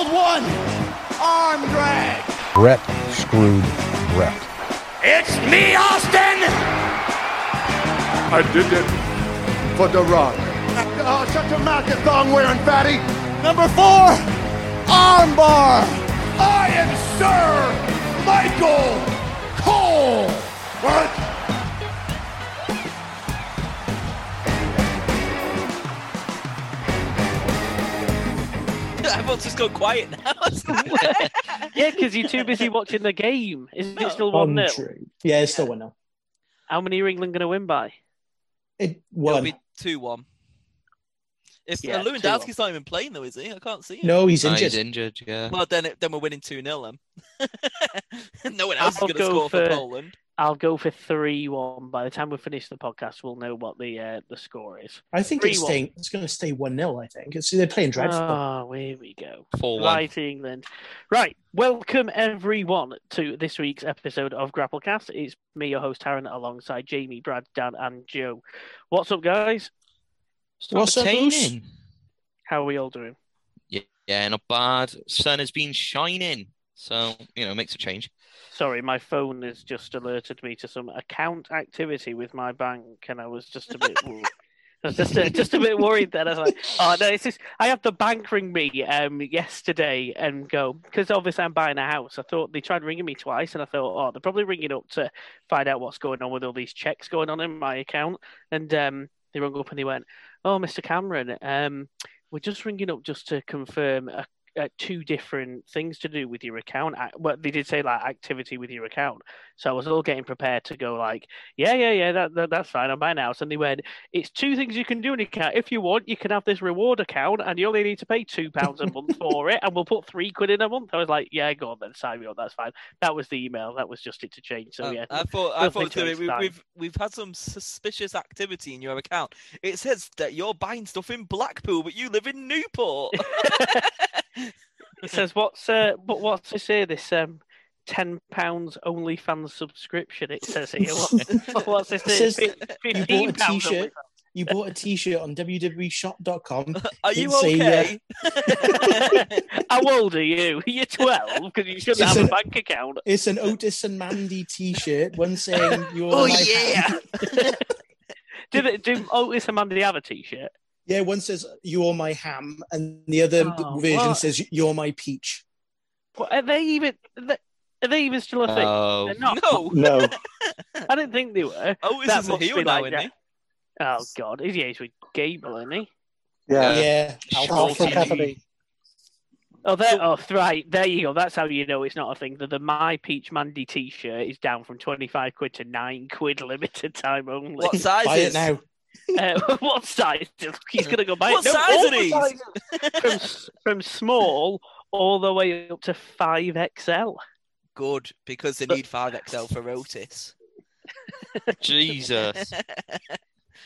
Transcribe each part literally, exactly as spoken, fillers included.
Hold one. Arm drag. Brett screwed Brett. It's me, Austin. I did it for The Rock. Oh, shut your mouth, you thong-wearing fatty. Number four, armbar. I am Sir Michael Cole. What? Everyone's just go quiet now. Yeah, because you're too busy watching the game. Isn't it still one nil? Yeah, it's still one nil. How many are England going to win by? It will be two one. It's yeah, Lewandowski's not even playing though, is he? I can't see him. No, he's injured. No, he's injured. Yeah. Well, then then we're winning two nil then. No one else I'll is going to score for, for Poland. I'll go for three one. By the time we finish the podcast, we'll know what the uh, the score is. I think it's, staying, it's going to stay one nil. I think it's, they're playing dreadful. Oh, here we go. four one Right, England. Right. Welcome everyone to this week's episode of Grapplecast. It's me, your host Taryn, alongside Jamie, Brad, Dan, and Joe. What's up, guys? Stop What's up, how are we all doing? Yeah, yeah, not bad. Sun has been shining, so you know, makes a change. Sorry, my phone has just alerted me to some account activity with my bank, and I was just a bit, I was just a, just a bit worried. Then I was like, "Oh no, it's just." I had the bank ring me um yesterday and go because obviously I'm buying a house. I thought they tried ringing me twice, and I thought, "Oh, they're probably ringing up to find out what's going on with all these checks going on in my account," and um. They rung up and they went, "Oh, Mister Cameron, um, we're just ringing up just to confirm a, a two different things to do with your account." I, well, they did say like activity with your account, so I was all getting prepared to go like, "Yeah, yeah, yeah, that, that that's fine. I'm buying a house." And they went, "It's two things you can do in your account. If you want, you can have this reward account, and you only need to pay two pounds a month for it, and we'll put three quid in a month." I was like, "Yeah, go on then, sign me up. That's fine." That was the email. That was just it to change. So um, yeah, I thought I thought it, we, we've we've had some suspicious activity in your account. It says that you're buying stuff in Blackpool, but you live in Newport. It says, "What's uh, but what's this here? This um, ten pounds OnlyFans subscription." It says here, what, what's this? It says fifteen you bought a T-shirt. You bought a T-shirt on w w w dot shop dot com. Are you okay? Say, uh... How old are you? You're twelve because you shouldn't it's have an, a bank account. It's an Otis and Mandy T-shirt. One saying, "You're oh life- yeah." do they, do Otis and Mandy have a T-shirt? Yeah, one says, "You're my ham," and the other oh, version what? says, "You're my peach." What, are they even are they even still a thing? Uh, They're not. No. no. I didn't think they were. Oh, is this a heel now, like, isn't he? Oh, God. He's, yeah, he's with Gable, isn't he? Yeah. Yeah. yeah. Alpha Company. Oh, there, oh, right, there you go. That's how you know it's not a thing. The, the My Peach Mandy T-shirt is down from twenty-five quid to nine quid, limited time only. What size Buy is it now? Uh, what size? He's going to go buy it. What no, size are these? From, from small all the way up to five X L. Good, because they but... need five X L for Otis. Jesus.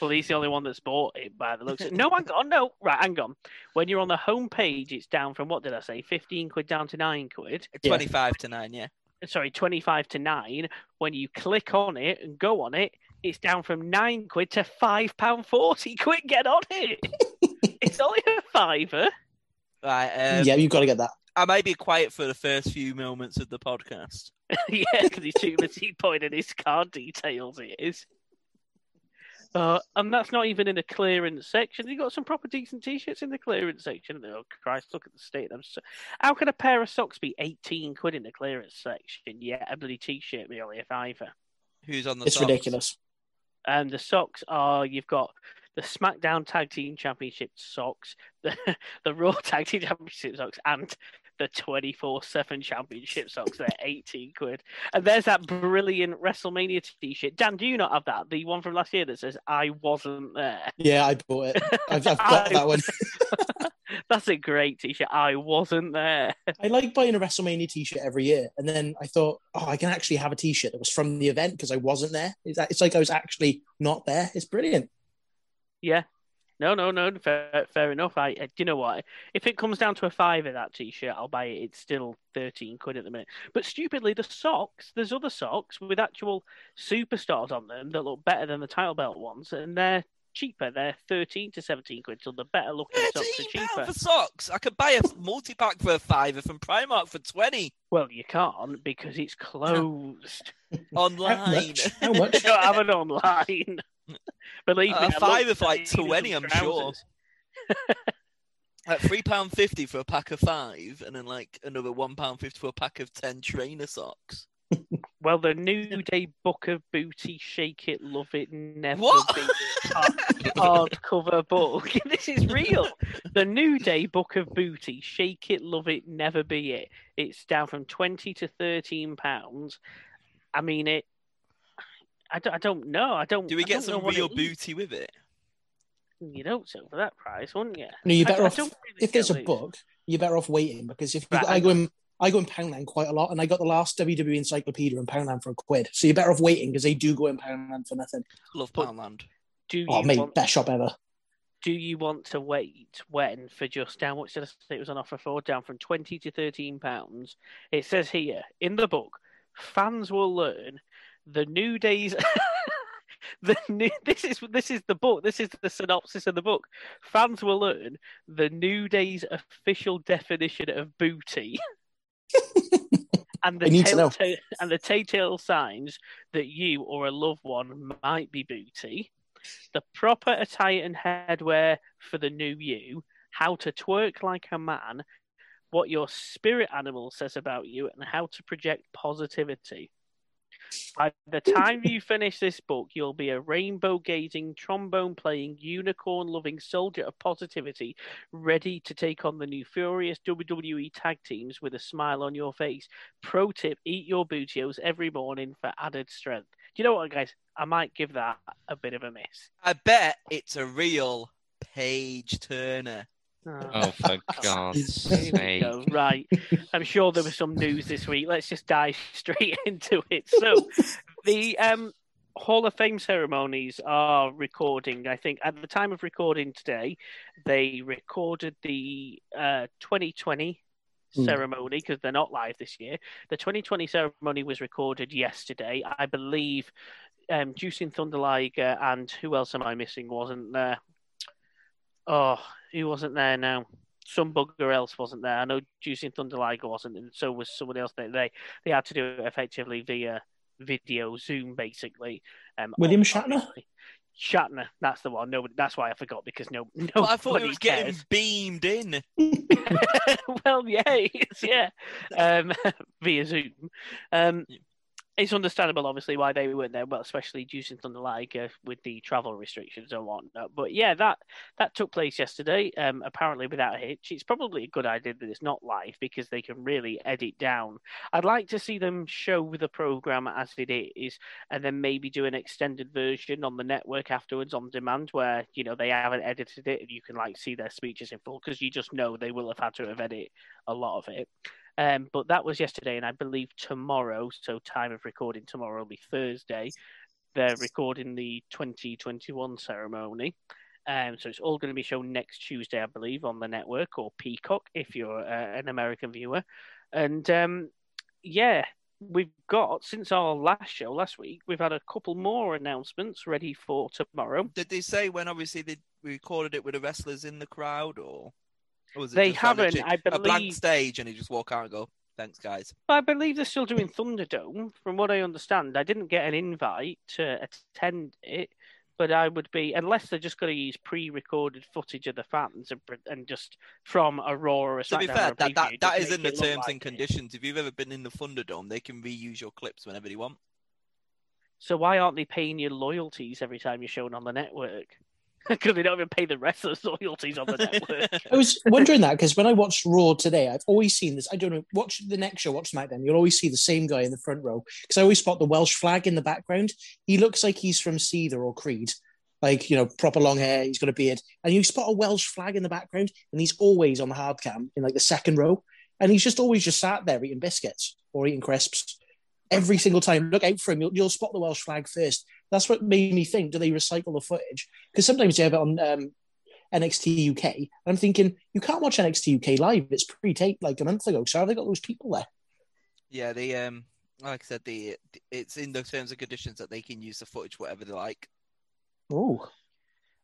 Well, he's the only one that's bought it by the looks of it. No, hang on, no. Right, hang on. When you're on the home page, it's down from, what did I say, fifteen quid down to nine quid? twenty-five yeah. to nine, yeah. Sorry, twenty-five to nine. When you click on it and go on it, it's down from nine quid to five pound forty. Quick, get on it! It's only a fiver. Right. Um, yeah, you've got to get that. I may be quiet for the first few moments of the podcast. Yeah, because he's too busy pointing his card details. It is. Uh, and that's not even in the clearance section. You've got some proper decent T-shirts in the clearance section. Oh, Christ, look at the state. I'm so... How can a pair of socks be eighteen quid in the clearance section? Yeah, a bloody T-shirt be only a fiver. Who's on the it's socks? It's ridiculous. And um, the socks are, you've got the SmackDown Tag Team Championship socks, the, the Raw Tag Team Championship socks, and the twenty-four seven Championship socks. They're eighteen quid. And there's that brilliant WrestleMania T-shirt. Dan, do you not have that? The one from last year that says, "I wasn't there." Yeah, I bought it. I've, I've got that one. That's a great T-shirt. "I wasn't there." I like buying a WrestleMania T-shirt every year. And then I thought, oh, I can actually have a T-shirt that was from the event because I wasn't there. It's like I was actually not there. It's brilliant. Yeah. No, no, no. Fair, fair enough. I, uh, do you know what? If it comes down to a fiver, that T-shirt, I'll buy it. It's still thirteen quid at the minute. But stupidly, the socks, there's other socks with actual superstars on them that look better than the title belt ones. And they're cheaper. They're thirteen to seventeen quid, so the better looking socks are cheaper. For socks? I could buy a multi-pack for a fiver from Primark for twenty. Well, you can't because it's closed. Online. How much? You don't have it online. Believe uh, me. A fiver for like twenty, I'm sure. Like three pounds fifty for a pack of five, and then like another one pound fifty for a pack of ten trainer socks. Well, the New Day Book of Booty, Shake It, Love It, Never What? Be It hardcover book. This is real. The New Day Book of Booty, Shake It, Love It, Never Be It. It's down from twenty to thirteen pounds. I mean, it. I don't, I don't know. I don't. Do we get some real booty with it? You don't sell for that price, wouldn't you? No, you better I, off. I really if there's a it. book, you're better off waiting because if you, right. I go in. I go in Poundland quite a lot, and I got the last W W E encyclopedia in Poundland for a quid. So you're better off waiting because they do go in Poundland for nothing. Love Poundland. Do you oh, mate, want, best shop ever. Do you want to wait when for just down? What did I say it was on offer for? Down from twenty to thirteen pounds. It says here in the book, fans will learn the New Day's. The new, this is this is the book. This is the synopsis of the book. Fans will learn the New Day's official definition of booty. And the tell, t- and the telltale signs that you or a loved one might be booty, the proper attire and headwear for the new you, how to twerk like a man, what your spirit animal says about you, and how to project positivity. By the time you finish this book, you'll be a rainbow-gazing, trombone-playing, unicorn-loving soldier of positivity, ready to take on the new furious W W E tag teams with a smile on your face. Pro tip, eat your bootios every morning for added strength. Do you know what, guys? I might give that a bit of a miss. I bet it's a real page-turner. Oh, oh, for God's sake. Right. I'm sure there was some news this week. Let's just dive straight into it. So, the um, Hall of Fame ceremonies are recording, I think. At the time of recording today, they recorded the uh, twenty twenty mm. ceremony, because they're not live this year. The twenty twenty ceremony was recorded yesterday. I believe um, Jushin Thunder Liger and who else am I missing wasn't there? Oh, he wasn't there now. Some bugger else wasn't there. I know Jushin Thunder Liger wasn't, and so was someone else. They they, they had to do it effectively via video, Zoom, basically. Um, William Shatner? Shatner, that's the one. No, that's why I forgot, because no no. Well, I thought he was cares. Getting beamed in. Well, yeah, yeah. Um, via Zoom. Um, yeah. It's understandable, obviously, why they weren't there, well, especially Jushin Thunder Liger with the travel restrictions and whatnot. But yeah, that that took place yesterday, um, apparently without a hitch. It's probably a good idea that it's not live because they can really edit down. I'd like to see them show the programme as it is and then maybe do an extended version on the network afterwards on demand where, you know, they haven't edited it and you can, like, see their speeches in full because you just know they will have had to have edited a lot of it. Um, but that was yesterday, and I believe tomorrow, so time of recording tomorrow will be Thursday, they're recording the twenty twenty-one ceremony. Um, so it's all going to be shown next Tuesday, I believe, on the network, or Peacock, if you're uh, an American viewer. And, um, yeah, we've got, since our last show last week, we've had a couple more announcements ready for tomorrow. Did they say when, obviously, they recorded it with the wrestlers in the crowd, or...? Or was it they haven't, a, I believe... a blank stage and you just walk out and go, thanks, guys. I believe they're still doing Thunderdome, from what I understand. I didn't get an invite to attend it, but I would be... Unless they're just going to use pre-recorded footage of the fans and, and just from a Raw or a SmackDown. To be fair, that, that, that is in the terms and conditions. If you've ever been in the Thunderdome, they can reuse your clips whenever they want. So why aren't they paying you loyalties every time you're shown on the network? Because they don't even pay the wrestlers' loyalties on the network. I was wondering that, because when I watched Raw today, I've always seen this. I don't know, watch the next show, watch SmackDown, you'll always see the same guy in the front row, because I always spot the Welsh flag in the background. He looks like he's from Seether or Creed. Like, you know, proper long hair, he's got a beard. And you spot a Welsh flag in the background, and he's always on the hard cam in, like, the second row. And he's just always just sat there eating biscuits or eating crisps. Every single time, look out for him. You'll, you'll spot the Welsh flag first. That's what made me think, do they recycle the footage? Because sometimes they have it on um, N X T U K. And I'm thinking, you can't watch N X T U K live. It's pre-taped like a month ago. So have they got those people there? Yeah, they, um, like I said, the it's in the terms and conditions that they can use the footage, whatever they like. Oh.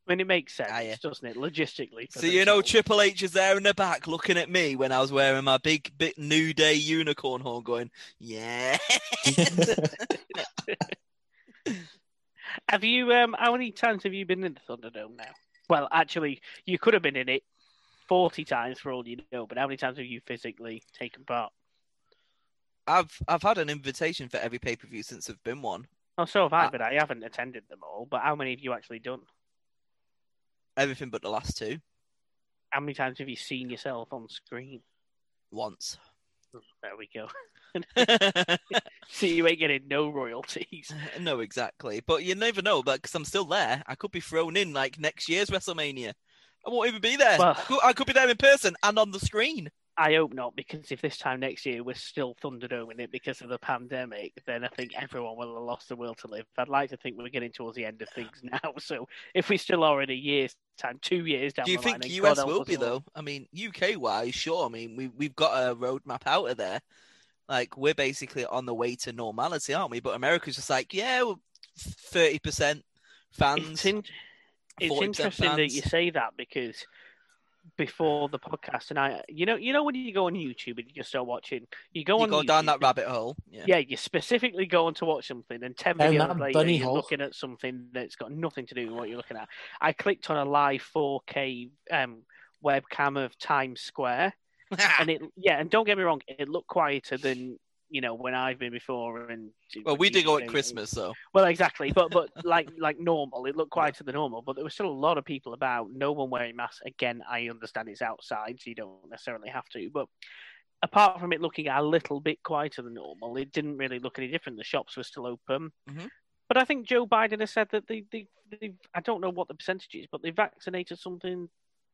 I mean, it makes sense, ah, yeah. doesn't it? Logistically. So, you know, Triple H is there in the back looking at me when I was wearing my big bit New Day unicorn horn going, yeah. Have you, um, how many times have you been in the Thunderdome now? Well, actually, you could have been in it forty times for all you know, but how many times have you physically taken part? I've I've had an invitation for every pay-per-view since I've been one. Oh, so have I, I but I haven't attended them all. But how many have you actually done? Everything but the last two. How many times have you seen yourself on screen? Once. There we go. See, you ain't getting no royalties. No, exactly. But you never know, because I'm still there. I could be thrown in like next year's WrestleMania. I won't even be there. Well, I, could, I could be there in person and on the screen. I hope not, because if this time next year we're still Thunderdome in it because of the pandemic, then I think everyone will have lost the will to live. I'd like to think we're getting towards the end of things now. So if we still are in a year's time, two years down the line... Do you think U S will be, though? I mean, U K-wise, sure. I mean, we, we've got a roadmap out of there. Like, we're basically on the way to normality, aren't we? But America's just like, yeah, well, thirty percent fans. It's, in- it's interesting fans. That you say that, because... Before the podcast tonight, you know, you know when you go on YouTube and you just start watching, you go you on go YouTube, down that rabbit hole. Yeah. yeah, you specifically go on to watch something, and ten videos um, later you're hole. looking at something that's got nothing to do with what you're looking at. I clicked on a live four K um, webcam of Times Square, and it yeah, and don't get me wrong, it looked quieter than you know when I've been before. And well, we did go at Christmas, so well, exactly, but but like like normal, it looked quieter than normal, but there was still a lot of people about. No one wearing masks. Again, I understand it's outside, so you don't necessarily have to. But apart from it looking a little bit quieter than normal, it didn't really look any different. The shops were still open. Mm-hmm. But I think Joe Biden has said that they they they've, I don't know what the percentage is, but they vaccinated something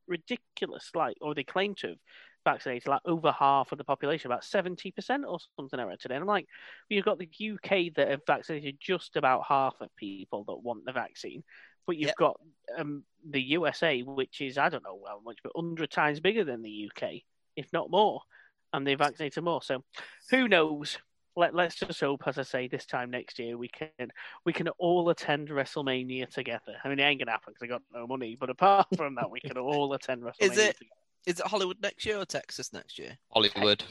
ridiculous, like, or they claim to have vaccinated like over half of the population, about seventy percent or something I read today. And I'm like, you've got the U K that have vaccinated just about half of people that want the vaccine, but you've yep. got um, the U S A, which is, I don't know how much, but one hundred times bigger than the U K, if not more, and they vaccinated more. So who knows? Let, let's just hope, as I say, this time next year we can we can all attend WrestleMania together. I mean, it ain't going to happen because I got no money, but apart from that, we can all attend WrestleMania is it, together. Is it Hollywood next year or Texas next year? Hollywood. Te-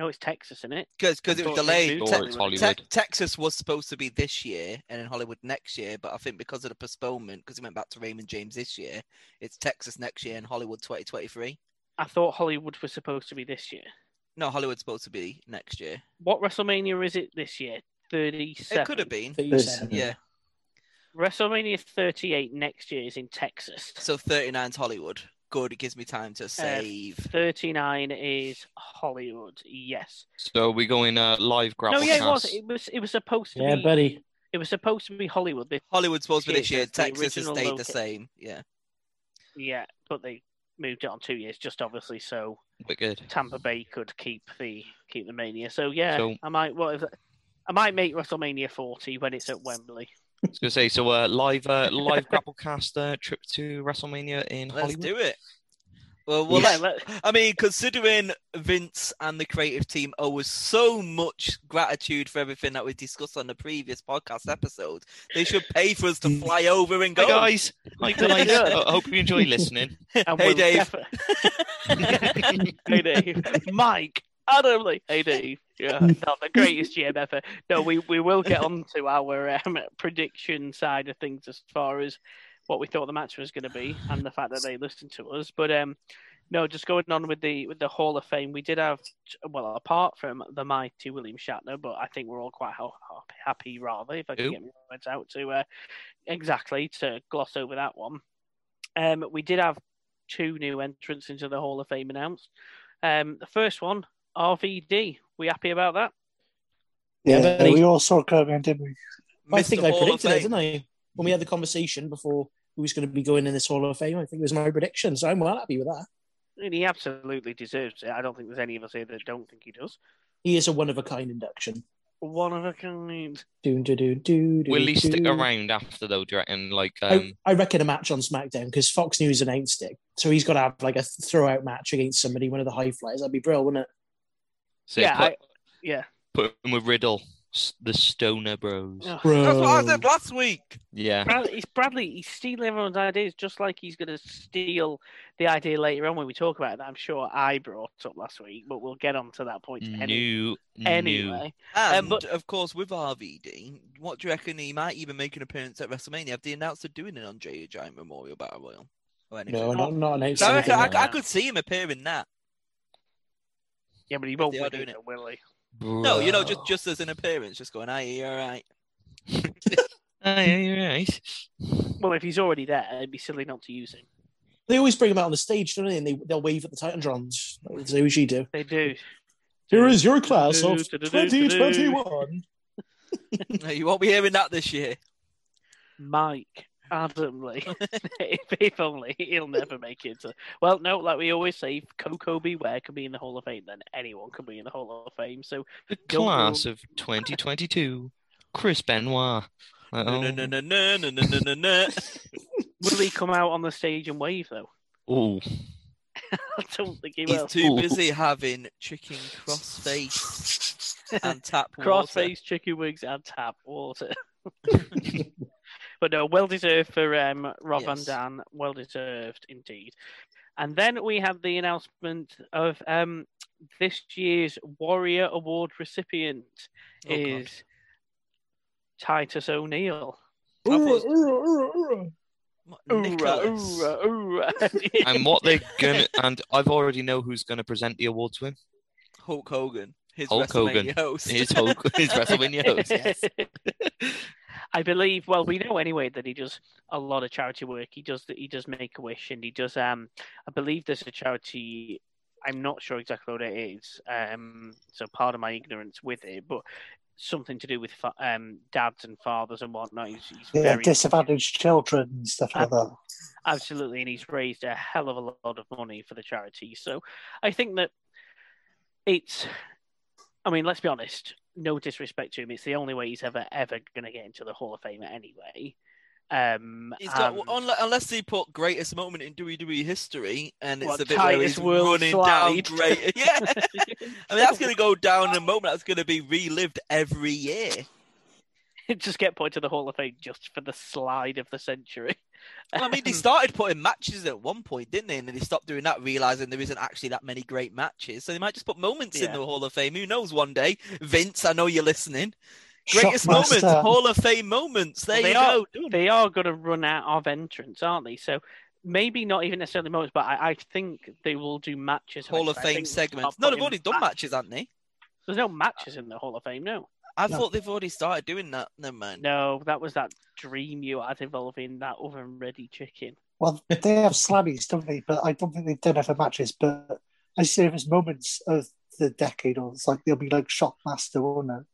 no, it's Texas, isn't it? Because it was delayed. Te- it's Hollywood. Te- Texas was supposed to be this year and in Hollywood next year, but I think because of the postponement, because it went back to Raymond James this year, it's Texas next year and Hollywood twenty twenty-three. I thought Hollywood was supposed to be this year. No, Hollywood's supposed to be next year. What WrestleMania is it this year? thirty-seven. It could have been. thirty-seven. Yeah. WrestleMania thirty-eight next year is in Texas. So thirty-nine's Hollywood. Good, it gives me time to save. Uh, thirty-nine is Hollywood. Yes. So we're going uh, live graphics. No, yeah, it was. It was. It was supposed to yeah, be. Yeah, buddy. It was supposed to be Hollywood. This Hollywood's supposed to be this year. Texas has stayed local. The same. Yeah. Yeah, but they moved it on two years, just obviously so we're good. Tampa Bay could keep the keep the Mania. So yeah, so, I might. What is it? I might make WrestleMania forty when it's at Wembley. I was going to say, so uh, live uh, live Grapplecast uh, trip to WrestleMania in Hollywood. Let's do it. Well, well yeah, let, I mean, considering Vince and the creative team owe us so much gratitude for everything that we discussed on the previous podcast episode, they should pay for us to fly over and go. Hi, guys. Hi, guys. I hope you enjoy listening. And hey, we'll Dave. Defi- hey, Dave. Mike. Adamly. Hey, Dave. Yeah, not the greatest G M ever. No, we, we will get on to our um, prediction side of things as far as what we thought the match was going to be and the fact that they listened to us. But um, no, just going on with the with the Hall of Fame, we did have, well, apart from the mighty William Shatner, but I think we're all quite happy, rather, if I can Ooh. get my words out to uh, exactly to gloss over that one. Um, we did have two new entrants into the Hall of Fame announced. Um, the first one, R V D. We happy about that? Yeah, yeah, we all saw Kirkman, didn't we? Well, I think I predicted it, didn't I? When we had the conversation before who was going to be going in this Hall of Fame, I think it was my prediction, so I'm well happy with that. And he absolutely deserves it. I don't think there's any of us here that don't think he does. He is a one-of-a-kind induction. One-of-a-kind. Doon, do, do, do, do, Will he do. stick around after, though, do you reckon? Like, um... I, I reckon a match on SmackDown, because Fox News announced it, so he's got to have like a throw-out match against somebody, one of the high flyers. That'd be brilliant, wouldn't it? So yeah, put, I, yeah. Put him with Riddle. the Stoner Bros. Bro. That's what I said last week. Yeah. Bradley, it's Bradley. He's stealing everyone's ideas, just like he's going to steal the idea later on when we talk about it. That I'm sure I brought up last week, but we'll get on to that point any, no, anyway. No. And, um, but, of course, with R V D, what do you reckon? He might even make an appearance at WrestleMania. Have they announced they're doing it on Jay Giant Memorial Battle Royal? No, not, not an eight. So I, reckon, like I, I could see him appearing that. Yeah, but he won't be doing it, will he? Bro. No, you know, just just as an appearance, just going, "Hey, you're right." Hey, you're right. Well, if he's already there, it'd be silly not to use him. They always bring him out on the stage, don't they? And they they'll wave at the Titantron. They usually do. They do. Here is your class of twenty twenty-one. You won't be hearing that this year, Mike. Adamly, if, if only he'll never make it. To... Well, no, like we always say, Coco Beware can be in the Hall of Fame. Then anyone can be in the Hall of Fame. So the class of twenty twenty-two, Chris Benoit. No, no, no, no, no, no, no, no, no. Will he come out on the stage and wave though? Oh, I don't think he will. He's too Ooh. busy having chicken crossface and tap water. Crossface, chicken wings, and tap water. But no, well deserved for um, Rob yes. Van Dam. Well deserved indeed. And then we have the announcement of um, this year's Warrior Award recipient oh, is God. Titus O'Neil. And what they're gonna and I've already know who's gonna present the award to him. Hulk Hogan. His Hulk Hogan. Host. His, Hulk, his WrestleMania host. Yes. I believe. Well, we know anyway that he does a lot of charity work. He does that. He does Make a Wish, and he does. Um, I believe there's a charity. I'm not sure exactly what it is. Um, so pardon my ignorance with it, but something to do with fa- um dads and fathers and whatnot. He's, he's yeah, very... disadvantaged children and stuff like that. Absolutely, and he's raised a hell of a lot of money for the charity. So I think that it's. I mean, let's be honest. No disrespect to him, it's the only way he's ever ever going to get into the Hall of Fame anyway. Um, he's got, um, unless he put greatest moment in W W E history, and it's a bit where he's running slide. down great. Yeah, I mean that's going to go down in a moment. That's going to be relived every year. Just get put to the Hall of Fame just for the slide of the century. Well, I mean, they started putting matches at one point, didn't they? And then they stopped doing that, realising there isn't actually that many great matches. So they might just put moments yeah. in the Hall of Fame. Who knows one day? Vince, I know you're listening. Greatest moments, Hall of Fame moments. There well, you are, go. They are going to run out of entrants, aren't they? So maybe not even necessarily moments, but I, I think they will do matches. Hall of Fame segments. No, they've already done matches, haven't they? There's no matches in the Hall of Fame, no. I no. thought they've already started doing that. Never mind. No, that was that dream you had involving that oven ready chicken. Well, they have slammies, don't they? But I don't think they don't have the matches. But I see if it's moments of the decade, or it's like they'll be like Shockmaster, won't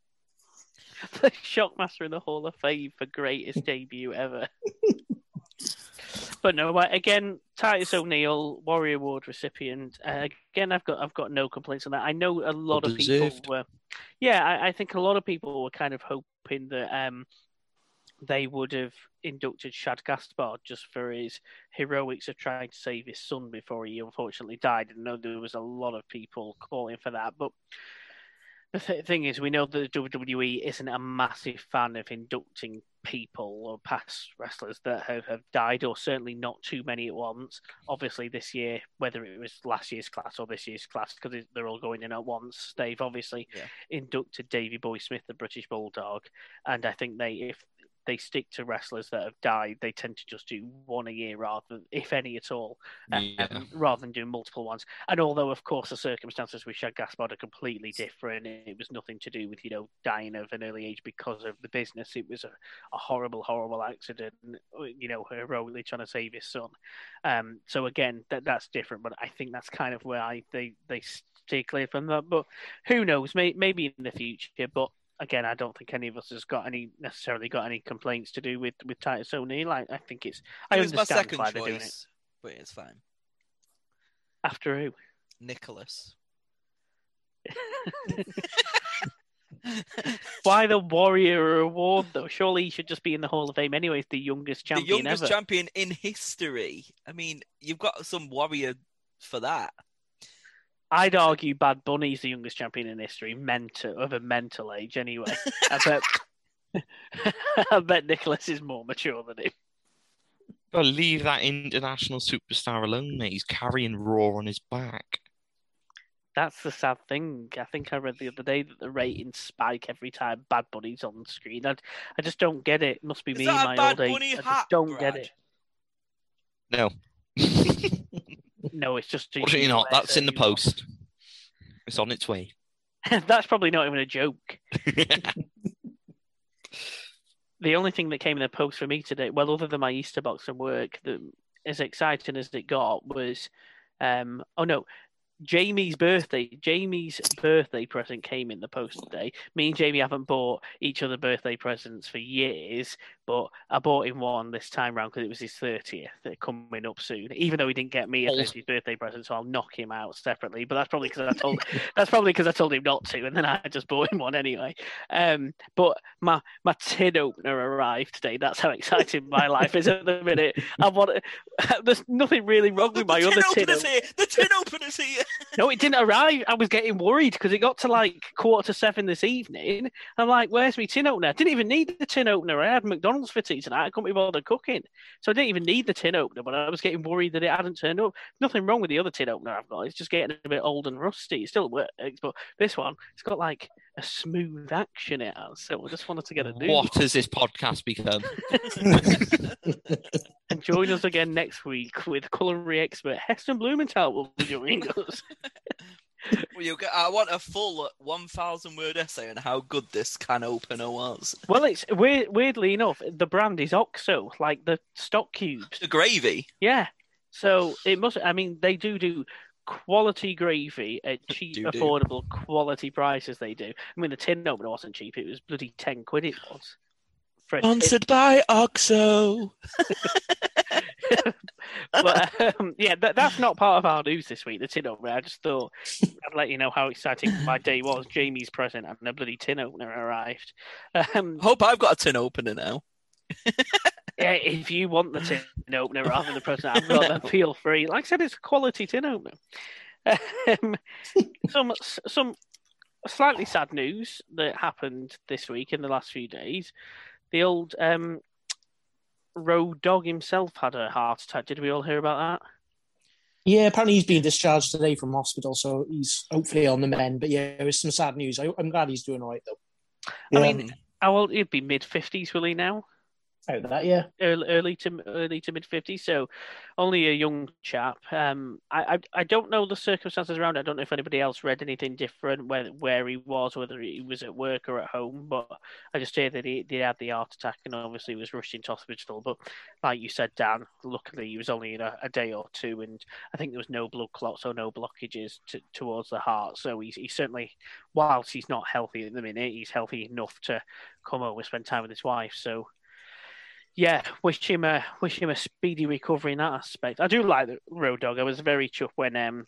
they? The Shockmaster in the Hall of Fame for greatest debut ever. But no, again, Titus O'Neil, Warrior Award recipient. Uh, again, I've got I've got no complaints on that. I know a lot well of people were, yeah, I, I think a lot of people were kind of hoping that um, they would have inducted Shad Gaspar just for his heroics of trying to save his son before he unfortunately died. I know there was a lot of people calling for that, but. The th- thing is, we know that W W E isn't a massive fan of inducting people or past wrestlers that have, have died, or certainly not too many at once. Obviously, this year, whether it was last year's class or this year's class, because they're all going in at once, they've obviously yeah. inducted Davey Boy Smith, the British Bulldog, and I think they, if they stick to wrestlers that have died, they tend to just do one a year, rather, if any at all, yeah. um, rather than doing multiple ones. And although, of course, the circumstances with Shad Gaspard are completely different, it was nothing to do with, you know, dying of an early age because of the business. It was a, a horrible, horrible accident, you know, heroically trying to save his son. Um, so, again, that that's different, but I think that's kind of where I, they, they stay clear from that. But who knows, may, maybe in the future, but again, I don't think any of us has got any necessarily got any complaints to do with, with Titus O'Neil. I, I think it's I it understand why choice, they're doing it, but it's fine. After who? Nicholas. Why the Warrior Award though? Surely he should just be in the Hall of Fame anyway. The youngest champion, the youngest ever. champion in history. I mean, you've got some warrior for that. I'd argue Bad Bunny's the youngest champion in history, mental of a mental age anyway. I bet I bet Nicholas is more mature than him. Gotta leave that international superstar alone, mate. He's carrying Raw on his back. That's the sad thing. I think I read the other day that the ratings spike every time Bad Bunny's on screen. I, I just don't get it. It must be is me in my Bad old Bunny age. Hat, I just don't Brad? Get it. No. No, it's just... Fortunately not. That's in the post. It's on its way. That's probably not even a joke. The only thing that came in the post for me today, well, other than my Easter box and work, that as exciting as it got was... Um, oh, no. Jamie's birthday. Jamie's birthday present came in the post today. Me and Jamie haven't bought each other birthday presents for years, but I bought him one this time round because it was his thirtieth coming up soon. Even though he didn't get me a thirtieth birthday present, so I'll knock him out separately. But that's probably because I told that's probably because I told him not to, and then I just bought him one anyway. Um, but my my tin opener arrived today. That's how exciting my life is at the minute. I want. There's nothing really wrong with my the other tin. Opener's here. The tin opener's here. No, it didn't arrive. I was getting worried because it got to like quarter to seven this evening. I'm like, where's my tin opener? I didn't even need the tin opener. I had McDonald's for tea tonight. I couldn't be bothered cooking. So I didn't even need the tin opener, but I was getting worried that it hadn't turned up. Nothing wrong with the other tin opener I've got. It's just getting a bit old and rusty. It still works, but this one, it's got like a smooth action it has. So I just wanted to get a new. What has this podcast become? And join us again next week with culinary expert Heston Blumenthal will be joining us. Well, you get, I want a full one thousand word essay on how good this can opener was. Well, it's weird, weirdly enough, the brand is Oxo, like the stock cubes, the gravy. Yeah, so it must. I mean, they do do quality gravy at cheap, do affordable, do. quality prices. They do. I mean, the tin opener wasn't cheap; it was bloody ten quid. It was. Sponsored by Oxo. But um, yeah, that, that's not part of our news this week, the tin opener. I just thought I'd let you know how exciting my day was. Jamie's present and a bloody tin opener arrived. Um, Hope I've got a tin opener now. Yeah, if you want the tin opener rather than the present I've got, then feel free. Like I said, it's a quality tin opener. Um, some some slightly sad news that happened this week in the last few days. The old um, Road Dogg himself had a heart attack. Did we all hear about that? Yeah, apparently he's been discharged today from hospital, so he's hopefully on the mend. But yeah, it was some sad news. I, I'm glad he's doing all right, though. Yeah. I mean, how old he'd be? mid fifties, will he now? Out of that, yeah. Early, early to early to mid fifties, so only a young chap. Um, I, I I don't know the circumstances around it. I don't know if anybody else read anything different, where, where he was, whether he was at work or at home, but I just heard that he, he had the heart attack and obviously was rushed into hospital. But like you said, Dan, luckily he was only in a, a day or two, and I think there was no blood clots or no blockages to, towards the heart. So he, he certainly, whilst he's not healthy at the minute, he's healthy enough to come home and spend time with his wife, so... Yeah, wish him a wish him a speedy recovery in that aspect. I do like the Road Dogg. I was very chuffed when um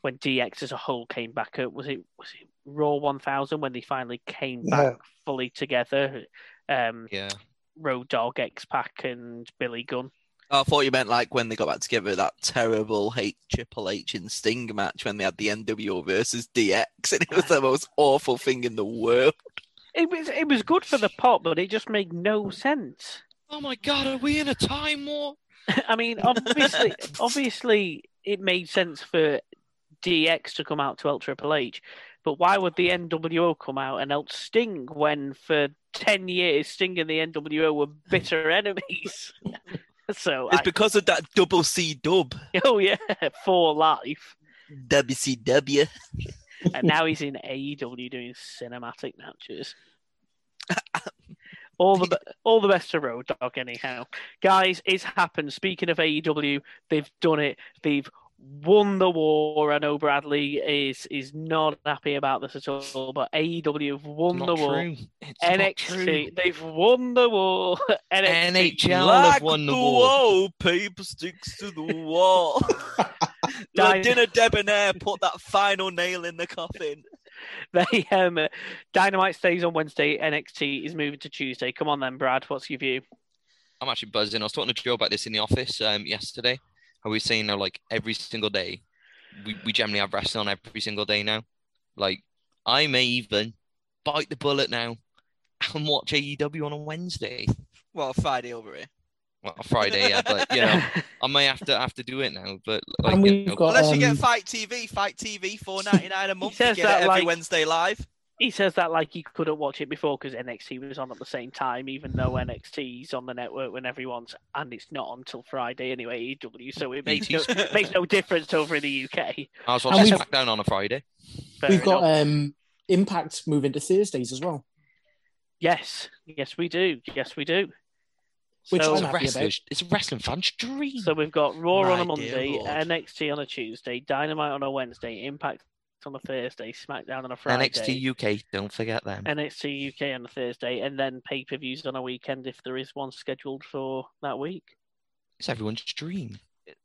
when D X as a whole came back up. Was it was it Raw one thousand when they finally came back yeah. fully together? Um, yeah, Road Dogg, X Pac, and Billy Gunn. Oh, I thought you meant like when they got back together, that terrible H- Triple H and Sting match when they had the N W O versus D X, and it was the most awful thing in the world. It was it was good for the pot, but it just made no sense. Oh my God, are we in a time war? I mean, obviously, obviously, it made sense for D X to come out to help Triple H, but why would the N W O come out and help Sting when for ten years Sting and the N W O were bitter enemies? So it's I... because of that double C dub. Oh yeah, for life. W C W. And now he's in A E W doing cinematic matches. All the all the best to Road Dogg, anyhow. Guys, it's happened. Speaking of A E W, they've done it. They've won the war. I know Bradley is is not happy about this at all, but A E W have won not the war. True. N X T, they've won the war. N X T, N H L like have won the, the war. Wall, paper sticks to the wall. Dinner Debonair put that final nail in the coffin. They um, Dynamite stays on Wednesday. N X T is moving to Tuesday. Come on then, Brad. What's your view? I'm actually buzzing. I was talking to Joe about this in the office um, yesterday. How we were saying now, like every single day, we, we generally have wrestling on every single day now. Like, I may even bite the bullet now and watch A E W on a Wednesday. Well, Friday over here. Well, Friday, yeah, but, you know, I may have to have to do it now. But like, you know, got, unless um... you get Fight T V, Fight T V, four ninety-nine a month, you get it every like... Wednesday live. He says that like he couldn't watch it before because N X T was on at the same time, even though N X T's on the network when everyone's, and it's not until Friday anyway, A E W, so it makes no, makes no difference over in the U K. I was watching SmackDown on a Friday. Fair we've enough. got um, Impact moving to Thursdays as well. Yes, yes we do, yes we do. Which so, I'm happy about. It's a wrestling fan's dream. So we've got Raw My on a Monday, N X T on a Tuesday, Dynamite on a Wednesday, Impact on a Thursday, SmackDown on a Friday, N X T U K, don't forget them, N X T U K on a Thursday, and then pay-per-views on a weekend if there is one scheduled for that week. It's everyone's dream.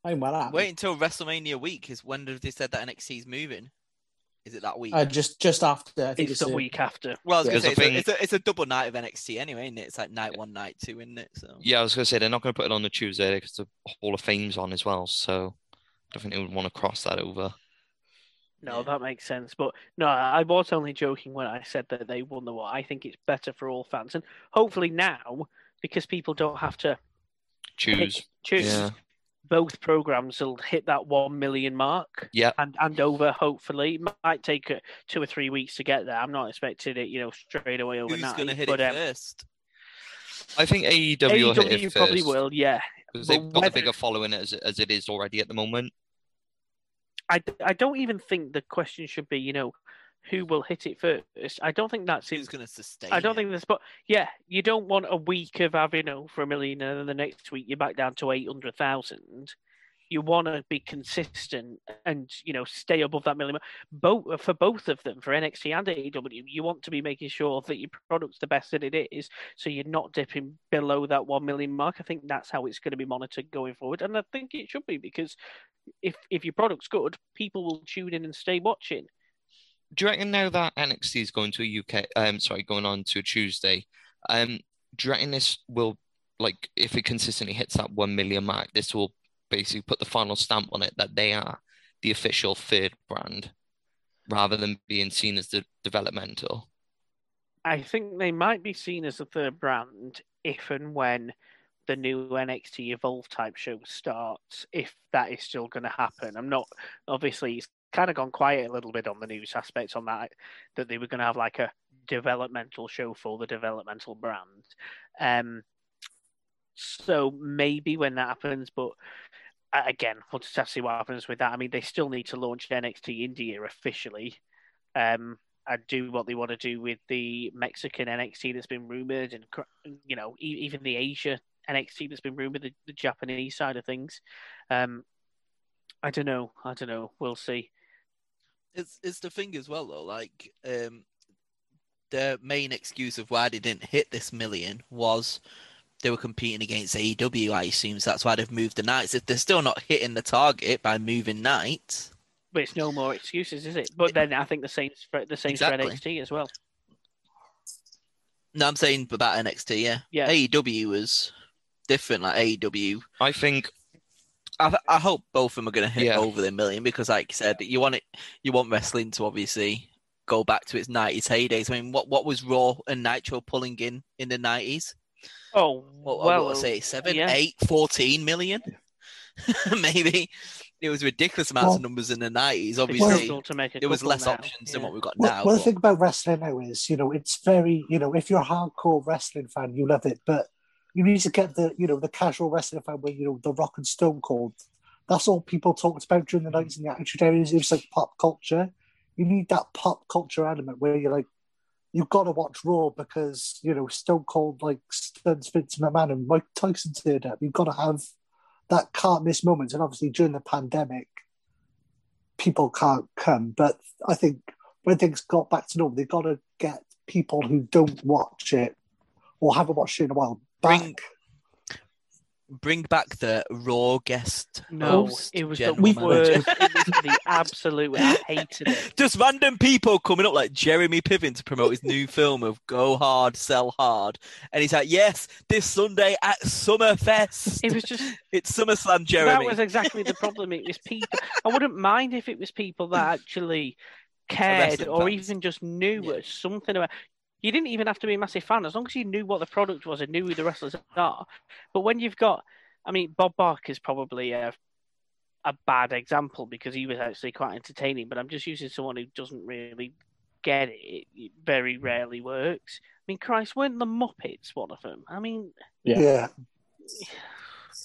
I'm well happy. Wait until WrestleMania week is when they said that N X T's moving. Is it that week? Uh, just just after. I think it's, it's the a... week after. Well, I was yeah. going to say, it's a, it's a double night of N X T anyway, isn't it? It's like night yeah. one, night two, isn't it? So. Yeah, I was going to say, they're not going to put it on the Tuesday because the Hall of Fame's on as well, so I don't think they would want to cross that over. No, that makes sense. But no, I was only joking when I said that they won the war. I think it's better for all fans. And hopefully now, because people don't have to choose, pick, choose yeah. both programs will hit that one million mark yeah. and, and over, hopefully. It might take two or three weeks to get there. I'm not expecting it, you know, straight away overnight. Who's going to hit but, it um, first? I think A E W will hit it probably first. Will, yeah. Because they've got whether... a bigger following as, as it is already at the moment. I, I don't even think the question should be, you know, who will hit it first. I don't think that's who's going to sustain. I don't it. think that's. But yeah, you don't want a week of having over a million, and then the next week you're back down to eight hundred thousand. You want to be consistent and, you know, stay above that million. Both for both of them, for N X T and A E W, you want to be making sure that your product's the best that it is, so you're not dipping below that one million mark. I think that's how it's going to be monitored going forward, and I think it should be, because if if your product's good, people will tune in and stay watching. Do you reckon now that N X T is going to a U K? Um, sorry, going on to a Tuesday. Um, do you reckon this will, like, if it consistently hits that one million mark, this will basically put the final stamp on it that they are the official third brand rather than being seen as the developmental? I think they might be seen as the third brand if and when the new N X T Evolve type show starts, if that is still going to happen. I'm not, obviously it's kind of gone quiet a little bit on the news aspects on that, that they were going to have like a developmental show for the developmental brand. Um, So maybe when that happens, but again, we'll just have to see what happens with that. I mean, they still need to launch N X T India officially um, and do what they want to do with the Mexican N X T that's been rumoured, and, you know, even the Asia N X T that's been rumoured, the, the Japanese side of things. Um, I don't know. I don't know. We'll see. It's, it's the thing as well, though, like um, their main excuse of why they didn't hit this million was they were competing against A E W, I assume, so that's why they've moved the nights. If they're still not hitting the target by moving nights... But it's no more excuses, is it? But then I think the same for, the same exactly. for N X T as well. No, I'm saying about N X T, yeah. yeah. A E W was different, like A E W. I think... I, I hope both of them are going to hit yeah. over the million, because, like you said, you want it. You want wrestling to obviously go back to its nineties heydays. I mean, what, what was Raw and Nitro pulling in in the nineties? Oh, well, well, I would say seven, yeah. eight, fourteen million, maybe. It was ridiculous amounts well, of numbers in the nineties. Obviously, well, there was less now. options yeah. than what we've got well, now. Well, but... the thing about wrestling now is, you know, it's very, you know, if you're a hardcore wrestling fan, you love it, but you need to get the, you know, the casual wrestling fan where, you know, the Rock and Stone Cold. That's all people talked about during the nineties in the Attitude Era. It was like pop culture. You need that pop culture element where you're like, you've got to watch Raw because, you know, Stone Cold, like, stuns Vince McMahon and Mike Tyson turned up. You've got to have that can't-miss moment. And obviously, during the pandemic, people can't come. But I think when things got back to normal, they've got to get people who don't watch it or haven't watched it in a while back. Bring, bring back the Raw guest. No, host, it was the worst. It was the absolute. I hated it. Just random people coming up like Jeremy Piven to promote his new film of Go Hard, Sell Hard, and he's like, "Yes, this Sunday at Summerfest." It was just. It's SummerSlam, Jeremy. That was exactly the problem. It was people. I wouldn't mind if it was people that actually cared or fans. Even just knew yeah. something about. You didn't even have to be a massive fan as long as you knew what the product was and knew who the wrestlers are. But when you've got, I mean, Bob Barker's probably a, a bad example because he was actually quite entertaining, but I'm just using someone who doesn't really get it. It very rarely works. I mean, Christ, weren't the Muppets one of them? I mean, yeah. yeah.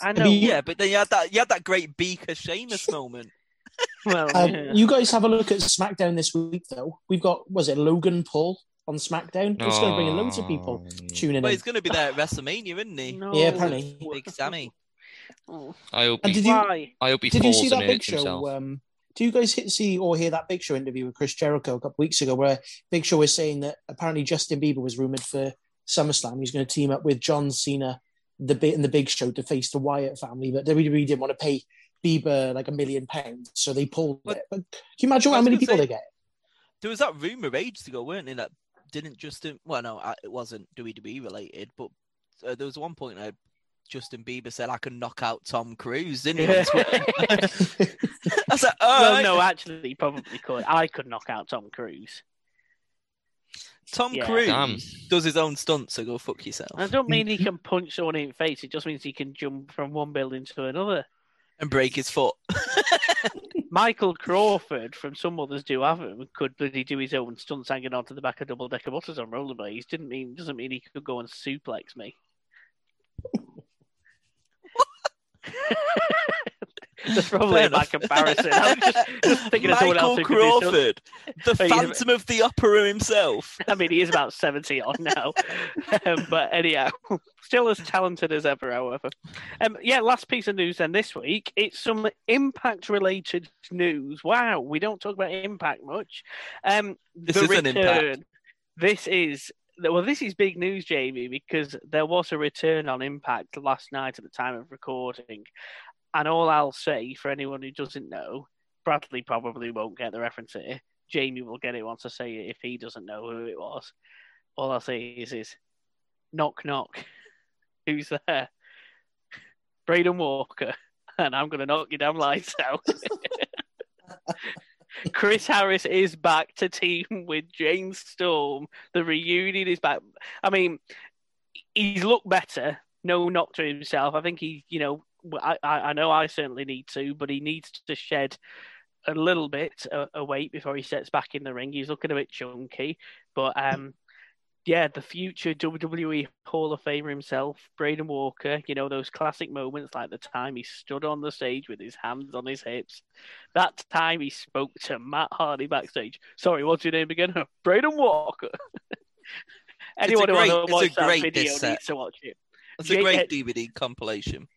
I know. I mean, yeah, but then you had that, you had that great Beaker Seamus moment. Well, um, yeah. You guys have a look at SmackDown this week, though. We've got, was it Logan Paul? On SmackDown, it's oh. going to bring in loads of people tuning in. But he's going to be there at WrestleMania, isn't he? No. Yeah, apparently. Big Sammy. Oh. I hope he, you, I hope he did falls you see that Big Show? Um, do you guys see or hear that Big Show interview with Chris Jericho a couple of weeks ago, where Big Show was saying that apparently Justin Bieber was rumoured for SummerSlam? He's going to team up with John Cena, the bit in the Big Show to face the Wyatt family, but W W E didn't want to pay Bieber like a million pounds, so they pulled but, it. But can you imagine how many people say, they get? There was that rumour ages ago, weren't there? That Didn't Justin... Well, no, it wasn't W W E related, but uh, there was one point that Justin Bieber said, I can knock out Tom Cruise, didn't he? I was like, oh... Well, no, actually, he probably could. I could knock out Tom Cruise. Tom yeah. Cruise Damn. does his own stunts, so go fuck yourself. I don't mean he can punch someone in the face. It just means he can jump from one building to another. And break his foot. Michael Crawford, from Some Others Do Have Him, could bloody do his own stunts hanging onto the back of double decker buses on rollerblades. Didn't mean doesn't mean he could go and suplex me. That's probably my comparison. I'm just, just thinking Michael of someone else who Crawford, the Phantom of the Opera himself. I mean, he is about seventy odd now, um, but anyhow, still as talented as ever. However, um, yeah. Last piece of news then this week. It's some Impact-related news. Wow, we don't talk about Impact much. Um, this is return, an Impact. This is. Well, this is big news, Jamie, because there was a return on Impact last night at the time of recording. And all I'll say, for anyone who doesn't know, Bradley probably won't get the reference here. Jamie will get it once I say it if he doesn't know who it was. All I'll say is, is knock, knock. Who's there? Braden Walker. And I'm going to knock your damn lights out. Chris Harris is back to team with Jane Storm. The reunion is back. I mean, he's looked better. No knock to himself. I think he, you know, I, I know I certainly need to, but he needs to shed a little bit of, of weight before he sets back in the ring. He's looking a bit chunky, but um, yeah, the future W W E Hall of Famer himself, Braden Walker, you know, those classic moments like the time he stood on the stage with his hands on his hips, that time he spoke to Matt Hardy backstage. Sorry, what's your name again? Braden Walker. Anyone who wants to watch that video needs to watch it. It's a great D V D compilation.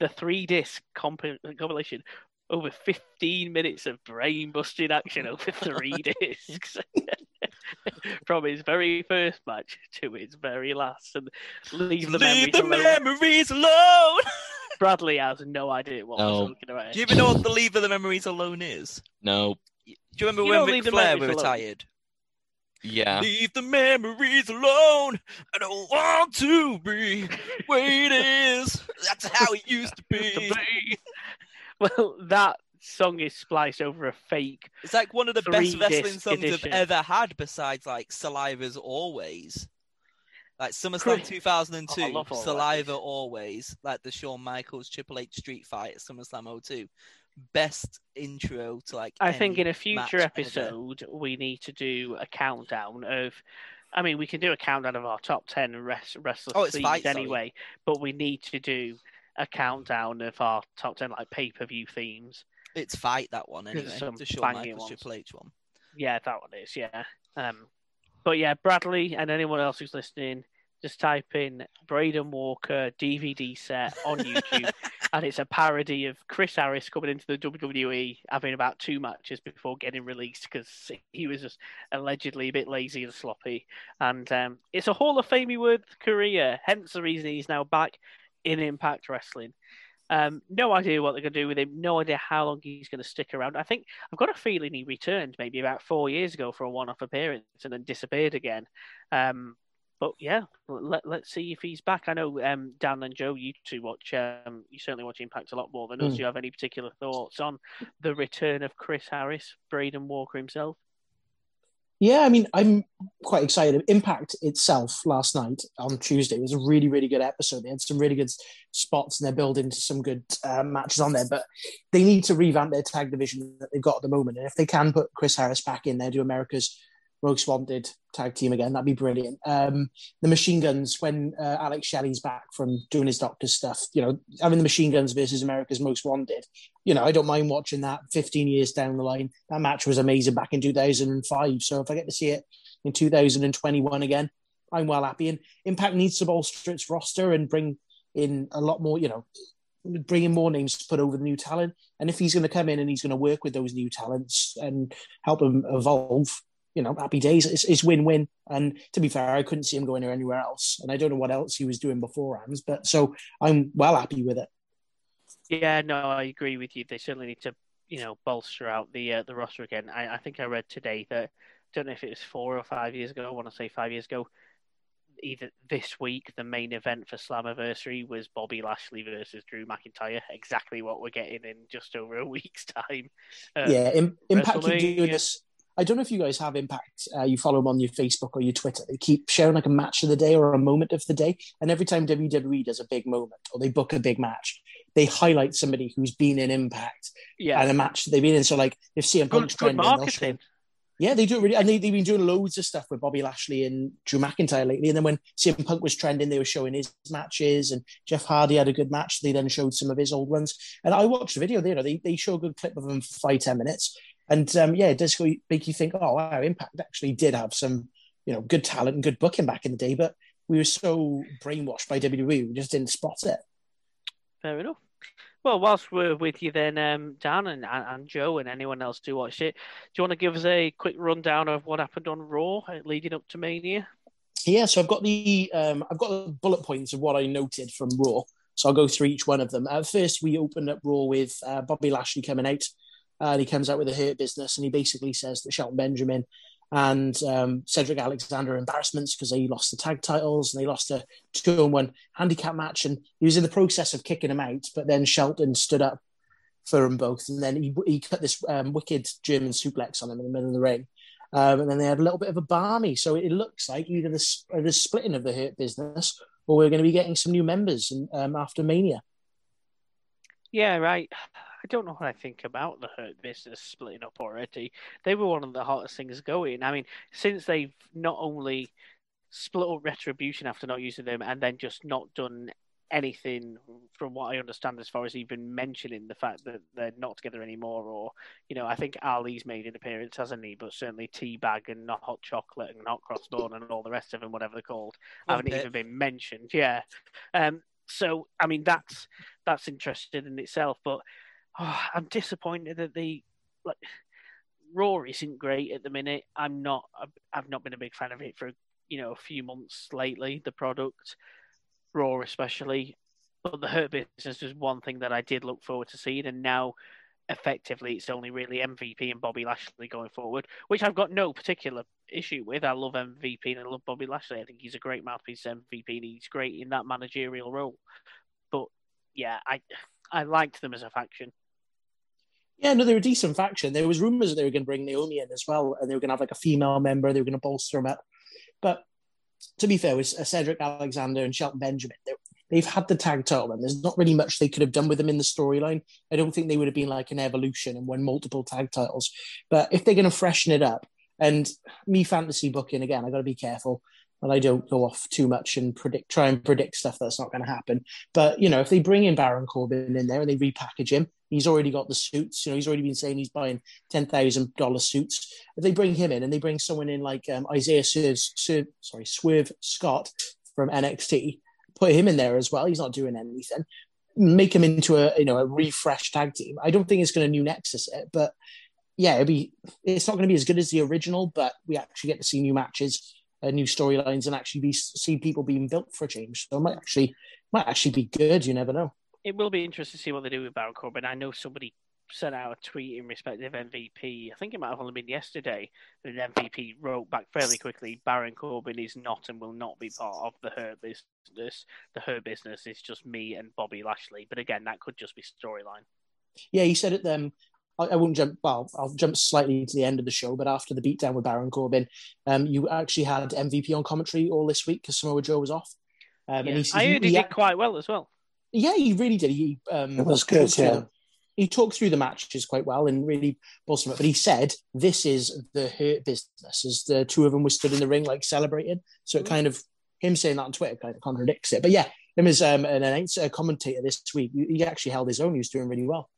The three-disc comp- compilation, over fifteen minutes of brain-busting action over three discs. From his very first match to his very last. And leave the leave memories, the alone. memories alone! Bradley has no idea what no. we're talking about. Do you even know what the Leave the Memories Alone is? No. Do you remember you when Ric Flair were retired? Yeah. Leave the memories alone. I don't want to be where it is. That's how it used to be. Well, that song is spliced over a fake. It's like one of the best wrestling songs edition. I've ever had, besides like Saliva's Always. Like SummerSlam two thousand two, oh, Saliva that. Always, like the Shawn Michaels Triple H Street Fight at SummerSlam oh two. Best intro to like. I think in a future episode ever. We need to do a countdown of. I mean, we can do a countdown of our top ten rest, wrestlers oh, fights, anyway, sorry. But we need to do a countdown of our top ten like pay per view themes. It's fight that one anyway. Some the Shawn Michaels Triple H one. Yeah, that one is yeah. Um, but yeah, Bradley and anyone else who's listening, just type in Braden Walker D V D set on YouTube. And it's a parody of Chris Harris coming into the W W E, having about two matches before getting released because he was just allegedly a bit lazy and sloppy. And um, it's a Hall of Famey worthy career, hence the reason he's now back in Impact Wrestling. Um, no idea what they're going to do with him. No idea how long he's going to stick around. I think I've got a feeling he returned maybe about four years ago for a one-off appearance and then disappeared again. Um, but yeah, let, let's see if he's back. I know um, Dan and Joe, you two watch. Um, you certainly watch Impact a lot more than mm. us. Do you have any particular thoughts on the return of Chris Harris, Braden Walker himself? Yeah, I mean, I'm quite excited. Impact itself last night on Tuesday was a really, really good episode. They had some really good spots and they're building to some good uh, matches on there. But they need to revamp their tag division that they've got at the moment. And if they can put Chris Harris back in there, do America's Most Wanted tag team again, that'd be brilliant. Um, the Machine Guns, when uh, Alex Shelley's back from doing his doctor stuff, you know, having the Machine Guns versus America's Most Wanted, you know, I don't mind watching that fifteen years down the line. That match was amazing back in two thousand five. So if I get to see it in two thousand twenty-one again, I'm well happy. And Impact needs to bolster its roster and bring in a lot more, you know, bring in more names to put over the new talent. And if he's going to come in and he's going to work with those new talents and help them evolve, you know, happy days. It's, it's win-win. And to be fair, I couldn't see him going anywhere else. And I don't know what else he was doing beforehand, but so I'm well happy with it. Yeah, no, I agree with you. They certainly need to, you know, bolster out the uh, the roster again. I, I think I read today that, I don't know if it was four or five years ago, I want to say five years ago, either this week, the main event for Slammiversary was Bobby Lashley versus Drew McIntyre, exactly what we're getting in just over a week's time. Um, yeah, in, Impact keep doing this. I don't know if you guys have Impact. Uh, you follow them on your Facebook or your Twitter. They keep sharing like a match of the day or a moment of the day. And every time W W E does a big moment or they book a big match, they highlight somebody who's been in Impact yeah. and a match they've been in. So like if C M Punk's trending, they'll show. Yeah, they do it really. And they, they've been doing loads of stuff with Bobby Lashley and Drew McIntyre lately. And then when C M Punk was trending, they were showing his matches. And Jeff Hardy had a good match. They then showed some of his old ones. And I watched the video. They, you know, they, they show a good clip of them for five, ten minutes. And um, yeah, it does make you think, oh, wow, Impact actually did have some, you know, good talent and good booking back in the day, but we were so brainwashed by W W E, we just didn't spot it. Fair enough. Well, whilst we're with you then, um, Dan and, and Joe and anyone else do watch it, do you want to give us a quick rundown of what happened on Raw leading up to Mania? Yeah, so I've got the um, I've got the bullet points of what I noted from Raw, so I'll go through each one of them. Uh, first, we opened up Raw with uh, Bobby Lashley coming out. Uh, and he comes out with a Hurt Business and he basically says that Shelton Benjamin and um, Cedric Alexander are embarrassments because they lost the tag titles and they lost a two on one handicap match. And he was in the process of kicking him out, but then Shelton stood up for them both. And then he, he cut this um, wicked German suplex on him in the middle of the ring. Um, and then they had a little bit of a barmy. So it looks like either the, the splitting of the Hurt Business or we're going to be getting some new members in, um, after Mania. Yeah, right. I don't know what I think about the Hurt Business splitting up already. They were one of the hottest things going. I mean, since they've not only split up Retribution after not using them and then just not done anything from what I understand as far as even mentioning the fact that they're not together anymore or, you know, I think Ali's made an appearance, hasn't he? But certainly Teabag and Not Hot Chocolate and Not Crossbone and all the rest of them, whatever they're called, haven't even been mentioned. Yeah. Um, so, I mean, that's, that's interesting in itself, but oh, I'm disappointed that the like, Raw isn't great at the minute. I'm not. I've not been a big fan of it for you know a few months lately. The product, Raw especially, but the Hurt Business was one thing that I did look forward to seeing, and now effectively it's only really M V P and Bobby Lashley going forward, which I've got no particular issue with. I love M V P and I love Bobby Lashley. I think he's a great mouthpiece of M V P and he's great in that managerial role. But yeah, I I liked them as a faction. Yeah, no, they were a decent faction. There was rumours that they were going to bring Naomi in as well, and they were going to have like a female member. They were going to bolster them up. But to be fair, with Cedric Alexander and Shelton Benjamin, they, they've had the tag title, and there's not really much they could have done with them in the storyline. I don't think they would have been like an Evolution and won multiple tag titles. But if they're going to freshen it up, and me fantasy booking, again, I've got to be careful that I don't go off too much and predict, try and predict stuff that's not going to happen. But, you know, if they bring in Baron Corbin in there and they repackage him, he's already got the suits. You know, he's already been saying he's buying ten thousand dollars suits. If they bring him in and they bring someone in like um, Isaiah Swerve, Swerve, sorry, Swerve Scott from N X T, put him in there as well. He's not doing anything. Make him into a, you know, a refreshed tag team. I don't think it's going to new Nexus it, but yeah, it'll be, it's not going to be as good as the original, but we actually get to see new matches, uh, new storylines, and actually be, see people being built for a change. So I might actually might actually be good. You never know. It will be interesting to see what they do with Baron Corbin. I know somebody sent out a tweet in respect of M V P. I think it might have only been yesterday that M V P wrote back fairly quickly, Baron Corbin is not and will not be part of the Hurt Business. The Hurt Business is just me and Bobby Lashley. But again, that could just be storyline. Yeah, he said it then. I, I wouldn't jump, well, I'll jump slightly to the end of the show, but after the beatdown with Baron Corbin, um, you actually had M V P on commentary all this week because Samoa Joe was off. Um, yeah. and he, I heard he, he did quite well as well. Yeah, he really did. He um, it was good, yeah. Them. He talked through the matches quite well and really bolstered him up. But he said, this is the Hurt Business, as the two of them were stood in the ring, like, celebrating. So it kind of, him saying that on Twitter kind of contradicts it. But yeah, him as um, an announcer commentator this week, he actually held his own. He was doing really well.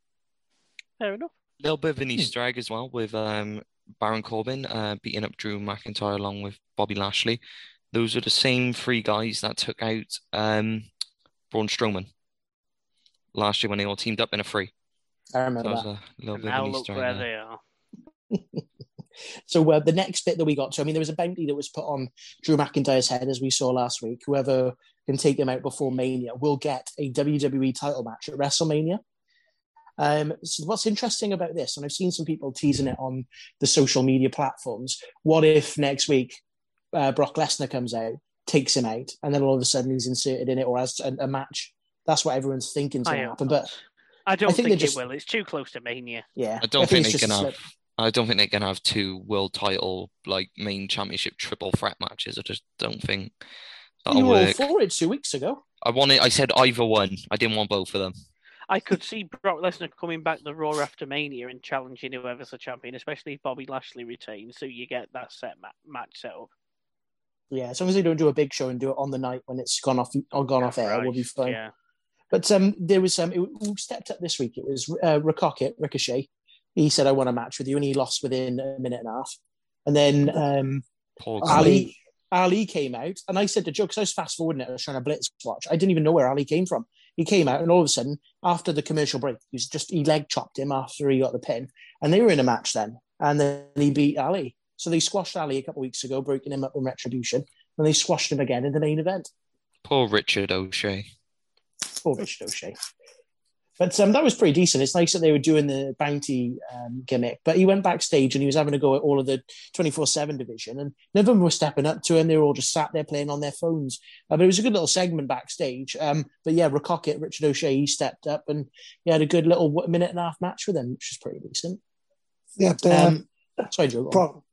Fair enough. A little bit of an Easter egg as well with um, Baron Corbin uh, beating up Drew McIntyre along with Bobby Lashley. Those are the same three guys that took out um, Braun Strowman last year when they all teamed up in a three. I remember that. that. A and now look where there. they are. So uh, the next bit that we got to, I mean, there was a bounty that was put on Drew McIntyre's head, as we saw last week. Whoever can take him out before Mania will get a W W E title match at WrestleMania. Um, so what's interesting about this, and I've seen some people teasing it on the social media platforms, what if next week uh, Brock Lesnar comes out, takes him out, and then all of a sudden he's inserted in it or has a, a match? That's what everyone's thinking is going to happen, but... I don't I think, think it just... will. It's too close to Mania. Yeah, I don't I think, think they can have. I don't think they're gonna have two world title like main championship triple threat matches. I just don't think that'll you work. You were all for it two weeks ago. I wanted. I said either one. I didn't want both of them. I could see Brock Lesnar coming back the Raw after Mania and challenging whoever's the champion, especially if Bobby Lashley retains. So you get that set ma- match set up. Yeah, as long as they don't do a big show and do it on the night when it's gone off or gone That's off air, right. We'll be fine. Yeah. But um, there was um, who stepped up this week. It was uh, Ricochet. He said, "I want a match with you," and he lost within a minute and a half. And then um, Ali Ali came out, and I said to Joe, because I was fast forwarding it, I was trying to blitz watch. I didn't even know where Ali came from. He came out, and all of a sudden, after the commercial break, he was just he leg chopped him after he got the pin, and they were in a match then. And then he beat Ali, so they squashed Ali a couple of weeks ago, breaking him up in Retribution, and they squashed him again in the main event. Poor Richard O'Shea. Poor Richard O'Shea. But um, that was pretty decent. It's nice that they were doing the bounty um, gimmick. But he went backstage and he was having a go at all of the twenty-four seven division, and none of them were stepping up to him. They were all just sat there playing on their phones. Uh, but it was a good little segment backstage. Um, but yeah, Ricocket, Richard O'Shea, he stepped up and he had a good little minute and a half match with him, which was pretty decent. Yeah, but, um, um, sorry, Joe. Bro,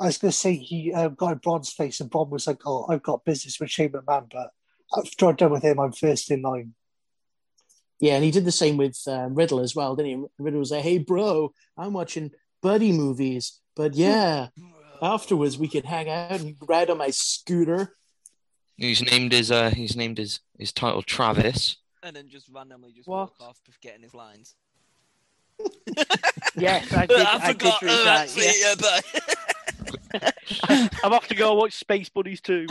I was going to say he uh, got in Braun's face, and Braun was like, "Oh, I've got business with Shane McMahon, but after I'm done with him, I'm first in line." Yeah, and he did the same with uh, Riddle as well, didn't he? Riddle was like, "Hey, bro, I'm watching buddy movies, but yeah, afterwards we could hang out and ride on my scooter." He's named his uh, he's named his, his title Travis, and then just randomly just what? walk off getting his lines. Yes, I did. I, I forgot. Did oh, that, actually, yeah. Yeah, but... I'm off to go watch Space Buddies too.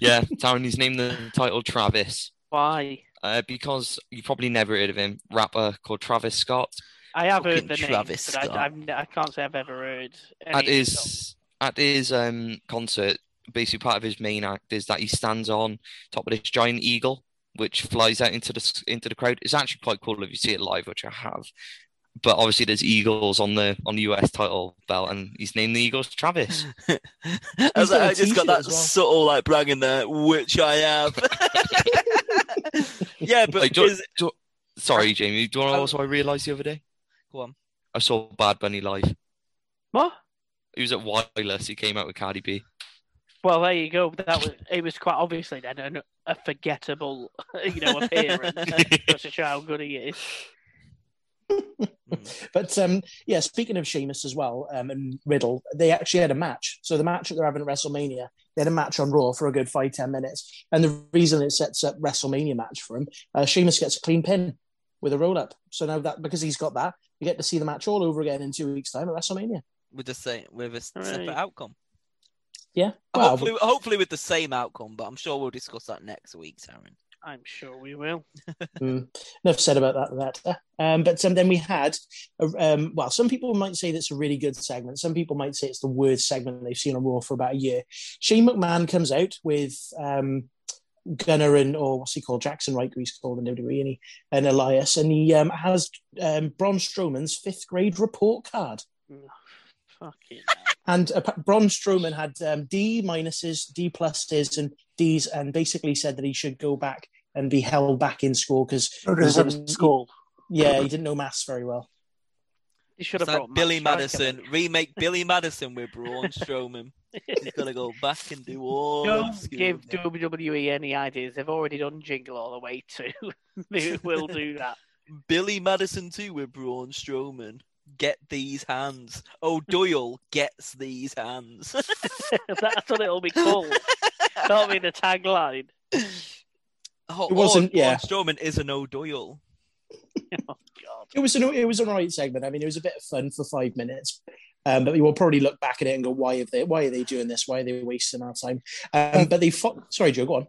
Yeah, Taryn, he's named the title Travis. Why? Uh, because you probably never heard of him. Rapper called Travis Scott. I have Talking heard the Travis name, Scott. but I, I can't say I've ever heard. Any at his songs. At his um, concert, basically part of his main act is that he stands on top of this giant eagle, which flies out into the into the crowd. It's actually quite cool if you see it live, which I have. But obviously, there's eagles on the on the U S title belt, and he's named the Eagles Travis. I, like, I just got that well. subtle like bragging there, which I have. Yeah, but like, do, is... do, sorry, Jamie. Do you know what also I realised the other day? Go on. I saw Bad Bunny live. What? He was at Wireless. He came out with Cardi B. Well, there you go. That was it. Was quite obviously then an, a forgettable, you know, appearance. Just to show how good he is. But um, yeah, speaking of Sheamus as well um, and Riddle, they actually had a match. So the match that they're having at WrestleMania, they had a match on Raw for a good five, ten minutes. And the reason it sets up WrestleMania match for him, uh, Sheamus gets a clean pin with a roll up. So now that because he's got that, you get to see the match all over again in two weeks' time at WrestleMania with the same with a separate right. outcome. Yeah, well, hopefully, but... hopefully with the same outcome. But I'm sure we'll discuss that next week, Taryn. I'm sure we will. mm, enough said about that. that. Um, but um, then we had, a, um, well, some people might say that's a really good segment. Some people might say it's the worst segment they've seen on Raw for about a year. Shane McMahon comes out with um, Gunner and, or what's he called, Jackson, right, who he's called in W W E, and, he, and Elias, and he um, has um, Braun Strowman's fifth grade report card. Oh, fucking and uh, Braun Strowman had um, D minuses, D pluses, and Ds, and basically said that he should go back and be held back in school because school. Yeah, he didn't know maths very well. He should have brought Billy Madison. Remake Billy Madison with Braun Strowman. He's gonna go back and do all. Don't give now. W W E any ideas. They've already done Jingle All the Way too. They will do that. Billy Madison too with Braun Strowman. Get these hands. Oh, Doyle gets these hands. That's what it'll be called. That'll be the tagline. Oh, it wasn't. Or, yeah, Braun Strowman is an O'Doyle. Oh, God. It was an it was an alright segment. I mean, it was a bit of fun for five minutes, um, but you will probably look back at it and go, "Why have they? Why are they doing this? Why are they wasting our time?" Um, but they fought. Sorry, Joe, go on.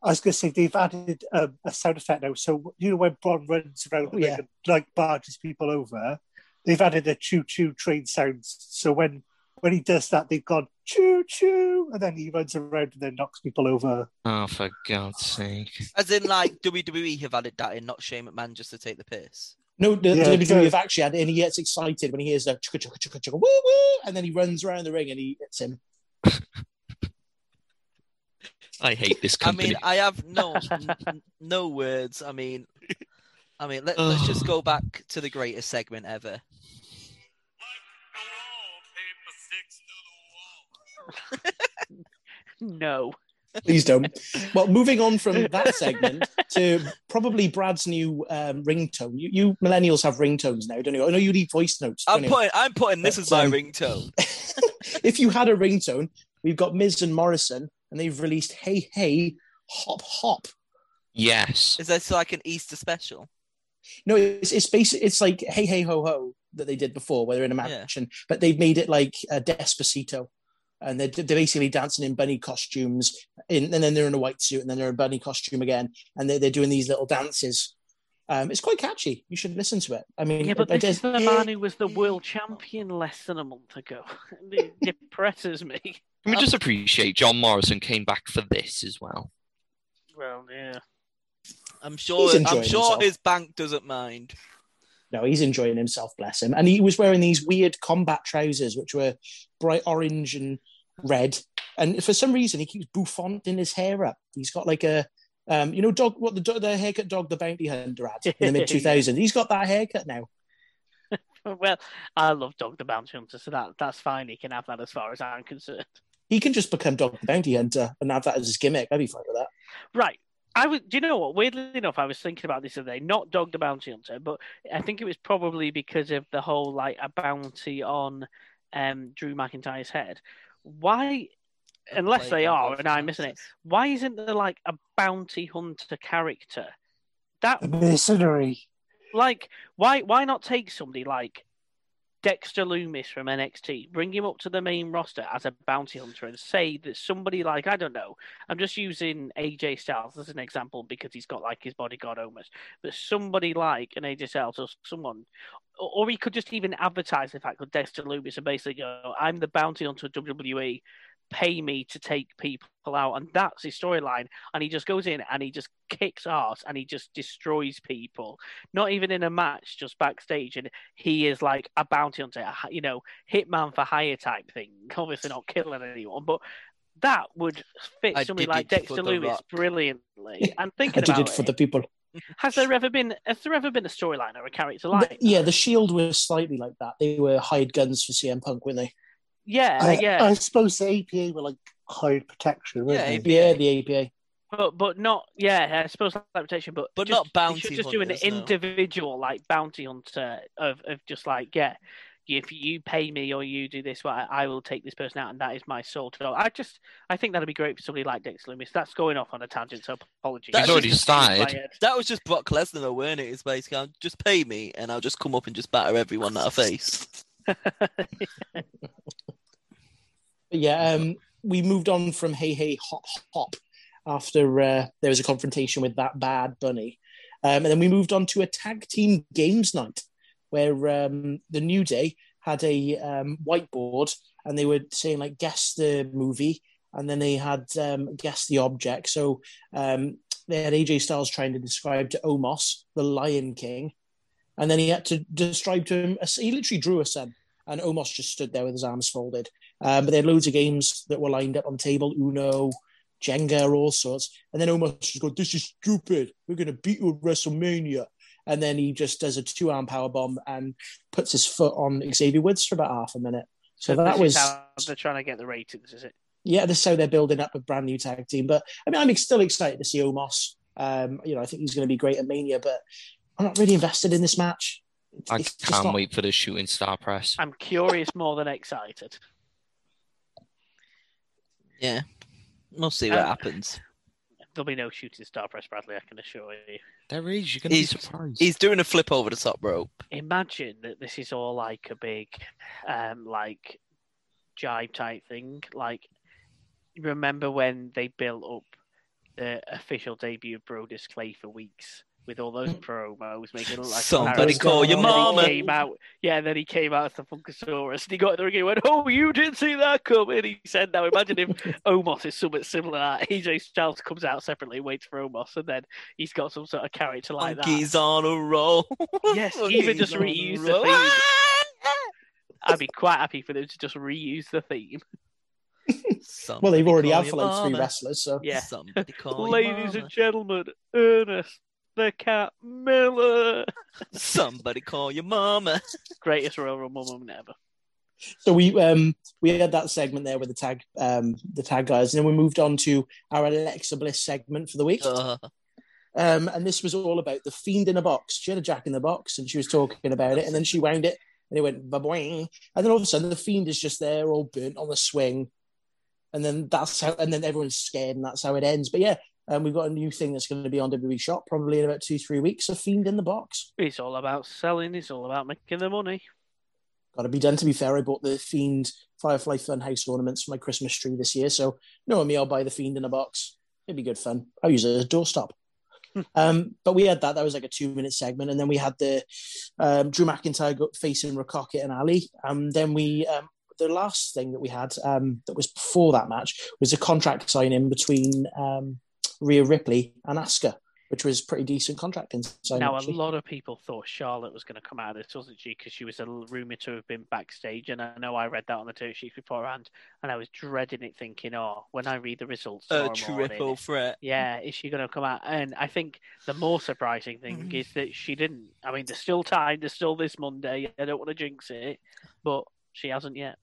I was going to say they've added um, a sound effect now. So you know when Braun runs around oh, yeah. and, like barges people over, they've added a choo choo train sound. So when when he does that, they've gone choo choo, and then he runs around and then knocks people over. Oh, for God's sake! As in, like W W E have added that in, not Shane McMahon just to take the piss. No, the, yeah, the W W E have actually added, and he gets excited when he hears that chugga chugga chugga chugga woo woo, and then he runs around the ring and he hits him. I hate this company. I mean, I have no n- no words. I mean, I mean, let, let's just go back to the greatest segment ever. No, please don't. Well, moving on from that segment to probably Brad's new um, ringtone. You, you millennials have ringtones now, don't you? I know you need voice notes. I'm putting, you? I'm putting this but, as my um, ringtone. If you had a ringtone, we've got Miz and Morrison, and they've released "Hey Hey Hop Hop." Yes, is this like an Easter special? No, it's it's basically it's like "Hey Hey Ho Ho" that they did before, where they're in a match, yeah. and but they've made it like uh, Despacito. And they're, they're basically dancing in bunny costumes, in, and then they're in a white suit, and then they're in a bunny costume again, and they're, they're doing these little dances. Um, it's quite catchy. You should listen to it. I mean, yeah, but I, I this is the man who was the world champion less than a month ago. It depresses me. Can we just appreciate John Morrison came back for this as well? Well, yeah. I'm sure. I'm sure himself. His bank doesn't mind. No, he's enjoying himself, bless him. And he was wearing these weird combat trousers, which were bright orange and red. And for some reason, he keeps bouffanting his hair up. He's got like a, um, you know, dog. What the the haircut dog the Bounty Hunter had in the mid two thousands. He's got that haircut now. Well, I love Dog the Bounty Hunter, so that that's fine. He can have that as far as I'm concerned. He can just become Dog the Bounty Hunter and have that as his gimmick. I'd be fine with that. Right. I was, do you know what? Weirdly enough, I was thinking about this today. Not Dog the Bounty Hunter, but I think it was probably because of the whole like a bounty on um, Drew McIntyre's head. Why, unless they are, and I'm missing it, why isn't there like a bounty hunter character? That mercenary. Like, why? Why not take somebody like Dexter Loomis from N X T, bring him up to the main roster as a bounty hunter and say that somebody like, I don't know, I'm just using A J Styles as an example because he's got like his bodyguard Omos, but somebody like an A J Styles or someone, or he could just even advertise the fact that Dexter Loomis and basically go, I'm the bounty hunter of W W E, pay me to take people out, and that's his storyline, and he just goes in and he just kicks ass and he just destroys people, not even in a match, just backstage, and he is like a bounty hunter, you know, hitman for hire type thing, obviously not killing anyone, but that would fit I somebody like Dexter Loomis brilliantly. I'm thinking I did about it for it. The people. Has there ever been has there ever been a storyline or a character like the, yeah the Shield was slightly like that. They were hired guns for C M Punk, weren't they? Yeah, I, yeah. I suppose the A P A were like hired protection, weren't yeah, they? Yeah, the A P A. But but not, yeah, I suppose like protection, but, but just, not bounty hunters. You should just do an individual, no. like, bounty hunter of, of just like, yeah, if you pay me or you do this, well, I will take this person out and that is my sole job. I just, I think that'd be great for somebody like Dexter Loomis. That's going off on a tangent, so apologies. That's already started. That was just Brock Lesnar though, weren't it? It's basically, just pay me and I'll just come up and just batter everyone that I face. Yeah, um, we moved on from Hey Hey Hop Hop after uh, there was a confrontation with that bad bunny. Um, and then we moved on to a tag team games night where um, the New Day had a um, whiteboard and they were saying, like, guess the movie. and then they had um, Guess the Object. So um, they had A J Styles trying to describe to Omos, the Lion King, and then he had to describe to him, he literally drew a sun, and Omos just stood there with his arms folded. Um, but they had loads of games that were lined up on table, Uno, Jenga, all sorts. And then Omos just goes, this is stupid. We're going to beat you at WrestleMania. And then he just does a two-arm powerbomb and puts his foot on Xavier Woods for about half a minute. So, so that was... how they're trying to get the ratings, is it? Yeah, this is how they're building up a brand new tag team. But, I mean, I'm still excited to see Omos. Um, you know, I think he's going to be great at Mania, but I'm not really invested in this match. It's, I it's can't not... wait for the shooting star press. I'm curious more than excited. Yeah. We'll see what um, happens. There'll be no shooting star press, Bradley, I can assure you. There is. You're going to be surprised. He's doing a flip over the top rope. Imagine that this is all like a big, um, like, jive type thing. Like, remember when they built up the official debut of Brodus Clay for weeks with all those promos, making it look like somebody call your mama. Came out, yeah, and then he came out as the Funkasaurus, and he got in the ring and went, "Oh, you didn't see that coming." And he said, "Now imagine if Omos is somewhat similar. A J Styles comes out separately, and waits for Omos, and then he's got some sort of character like that." He's on a roll. Yes, even just reuse the theme. I'd be quite happy for them to just reuse the theme. Well, they've already had like three wrestlers, so yeah. Ladies and gentlemen, Ernest the Cat Miller. Somebody call your mama. Greatest Royal Rumble moment ever. So we um we had that segment there with the tag um the tag guys, and then we moved on to our Alexa Bliss segment for the week. Uh. Um and this was all about the Fiend in a box. She had a Jack in the Box, and she was talking about it, and then she wound it, and it went ba-boing, and then all of a sudden the Fiend is just there, all burnt on the swing, and then that's how, and then everyone's scared, and that's how it ends. But yeah. And we've got a new thing that's going to be on W W E Shop probably in about two, three weeks, A Fiend in the Box. It's all about selling. It's all about making the money. Got to be done, to be fair. I bought the Fiend Firefly Funhouse ornaments for my Christmas tree this year. So knowing me, I'll buy the Fiend in a box. It'd be good fun. I'll use it as a doorstop. um, but we had that. That was like a two-minute segment. And then we had the um, Drew McIntyre facing Ricocket and Ali. And then we... Um, the last thing that we had um, that was before that match was a contract signing between... Um, Rhea Ripley and Asuka, which was pretty decent contracting. So now, actually, a lot of people thought Charlotte was going to come out of this, wasn't she? Because she was a rumour to have been backstage, and I know I read that on the dirt sheet beforehand, and I was dreading it, thinking, "Oh, when I read the results, a triple threat, yeah, is she going to come out?" And I think the more surprising thing mm-hmm. is that she didn't. I mean, there's still time. There's still this Monday. I don't want to jinx it, but she hasn't yet.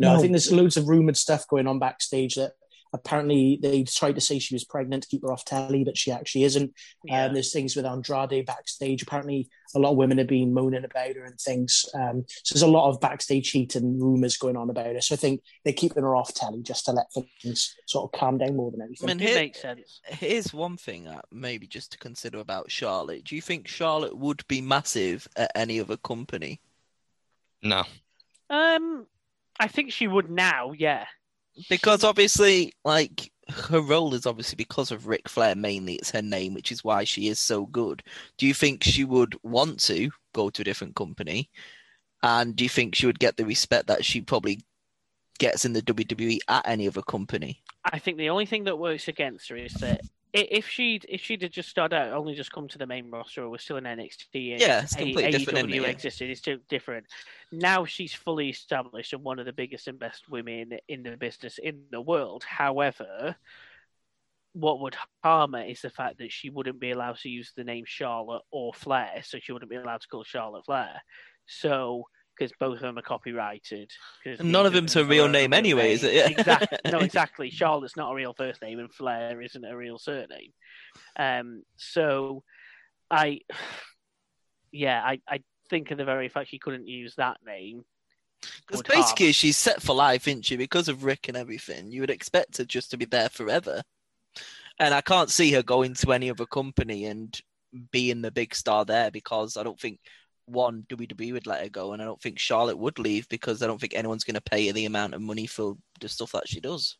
No, no. I think there's loads of rumoured stuff going on backstage that. Apparently, they tried to say she was pregnant to keep her off telly, but she actually isn't. Yeah. Um, there's things with Andrade backstage. Apparently, a lot of women have been moaning about her and things. Um, so there's a lot of backstage heat and rumours going on about her. So I think they're keeping her off telly just to let things sort of calm down more than anything. I mean, here, it makes sense. Here's one thing uh, maybe just to consider about Charlotte. Do you think Charlotte would be massive at any other company? No. Um, I think she would now, yeah. Because obviously, like, her role is obviously because of Ric Flair mainly. It's her name, which is why she is so good. Do you think she would want to go to a different company? And do you think she would get the respect that she probably gets in the W W E at any other company? I think the only thing that works against her is that if she'd if she'd had just started out, only just come to the main roster, or was still in N X T, and yeah, it's completely a- different. A E W existed, it's still different. Now she's fully established and one of the biggest and best women in the business in the world. However, what would harm her is the fact that she wouldn't be allowed to use the name Charlotte or Flair, so she wouldn't be allowed to call Charlotte Flair. So, because both of them are copyrighted. None of them's a real name anyway, is it? Yeah. Exactly. No, exactly. Charlotte's not a real first name, and Flair isn't a real surname. Um, so, I, yeah, I, I think of the very fact she couldn't use that name. Because basically harm. She's set for life, isn't she? Because of Rick and everything, you would expect her just to be there forever. And I can't see her going to any other company and being the big star there, because I don't think... One, W W E would let her go, and I don't think Charlotte would leave because I don't think anyone's going to pay her the amount of money for the stuff that she does.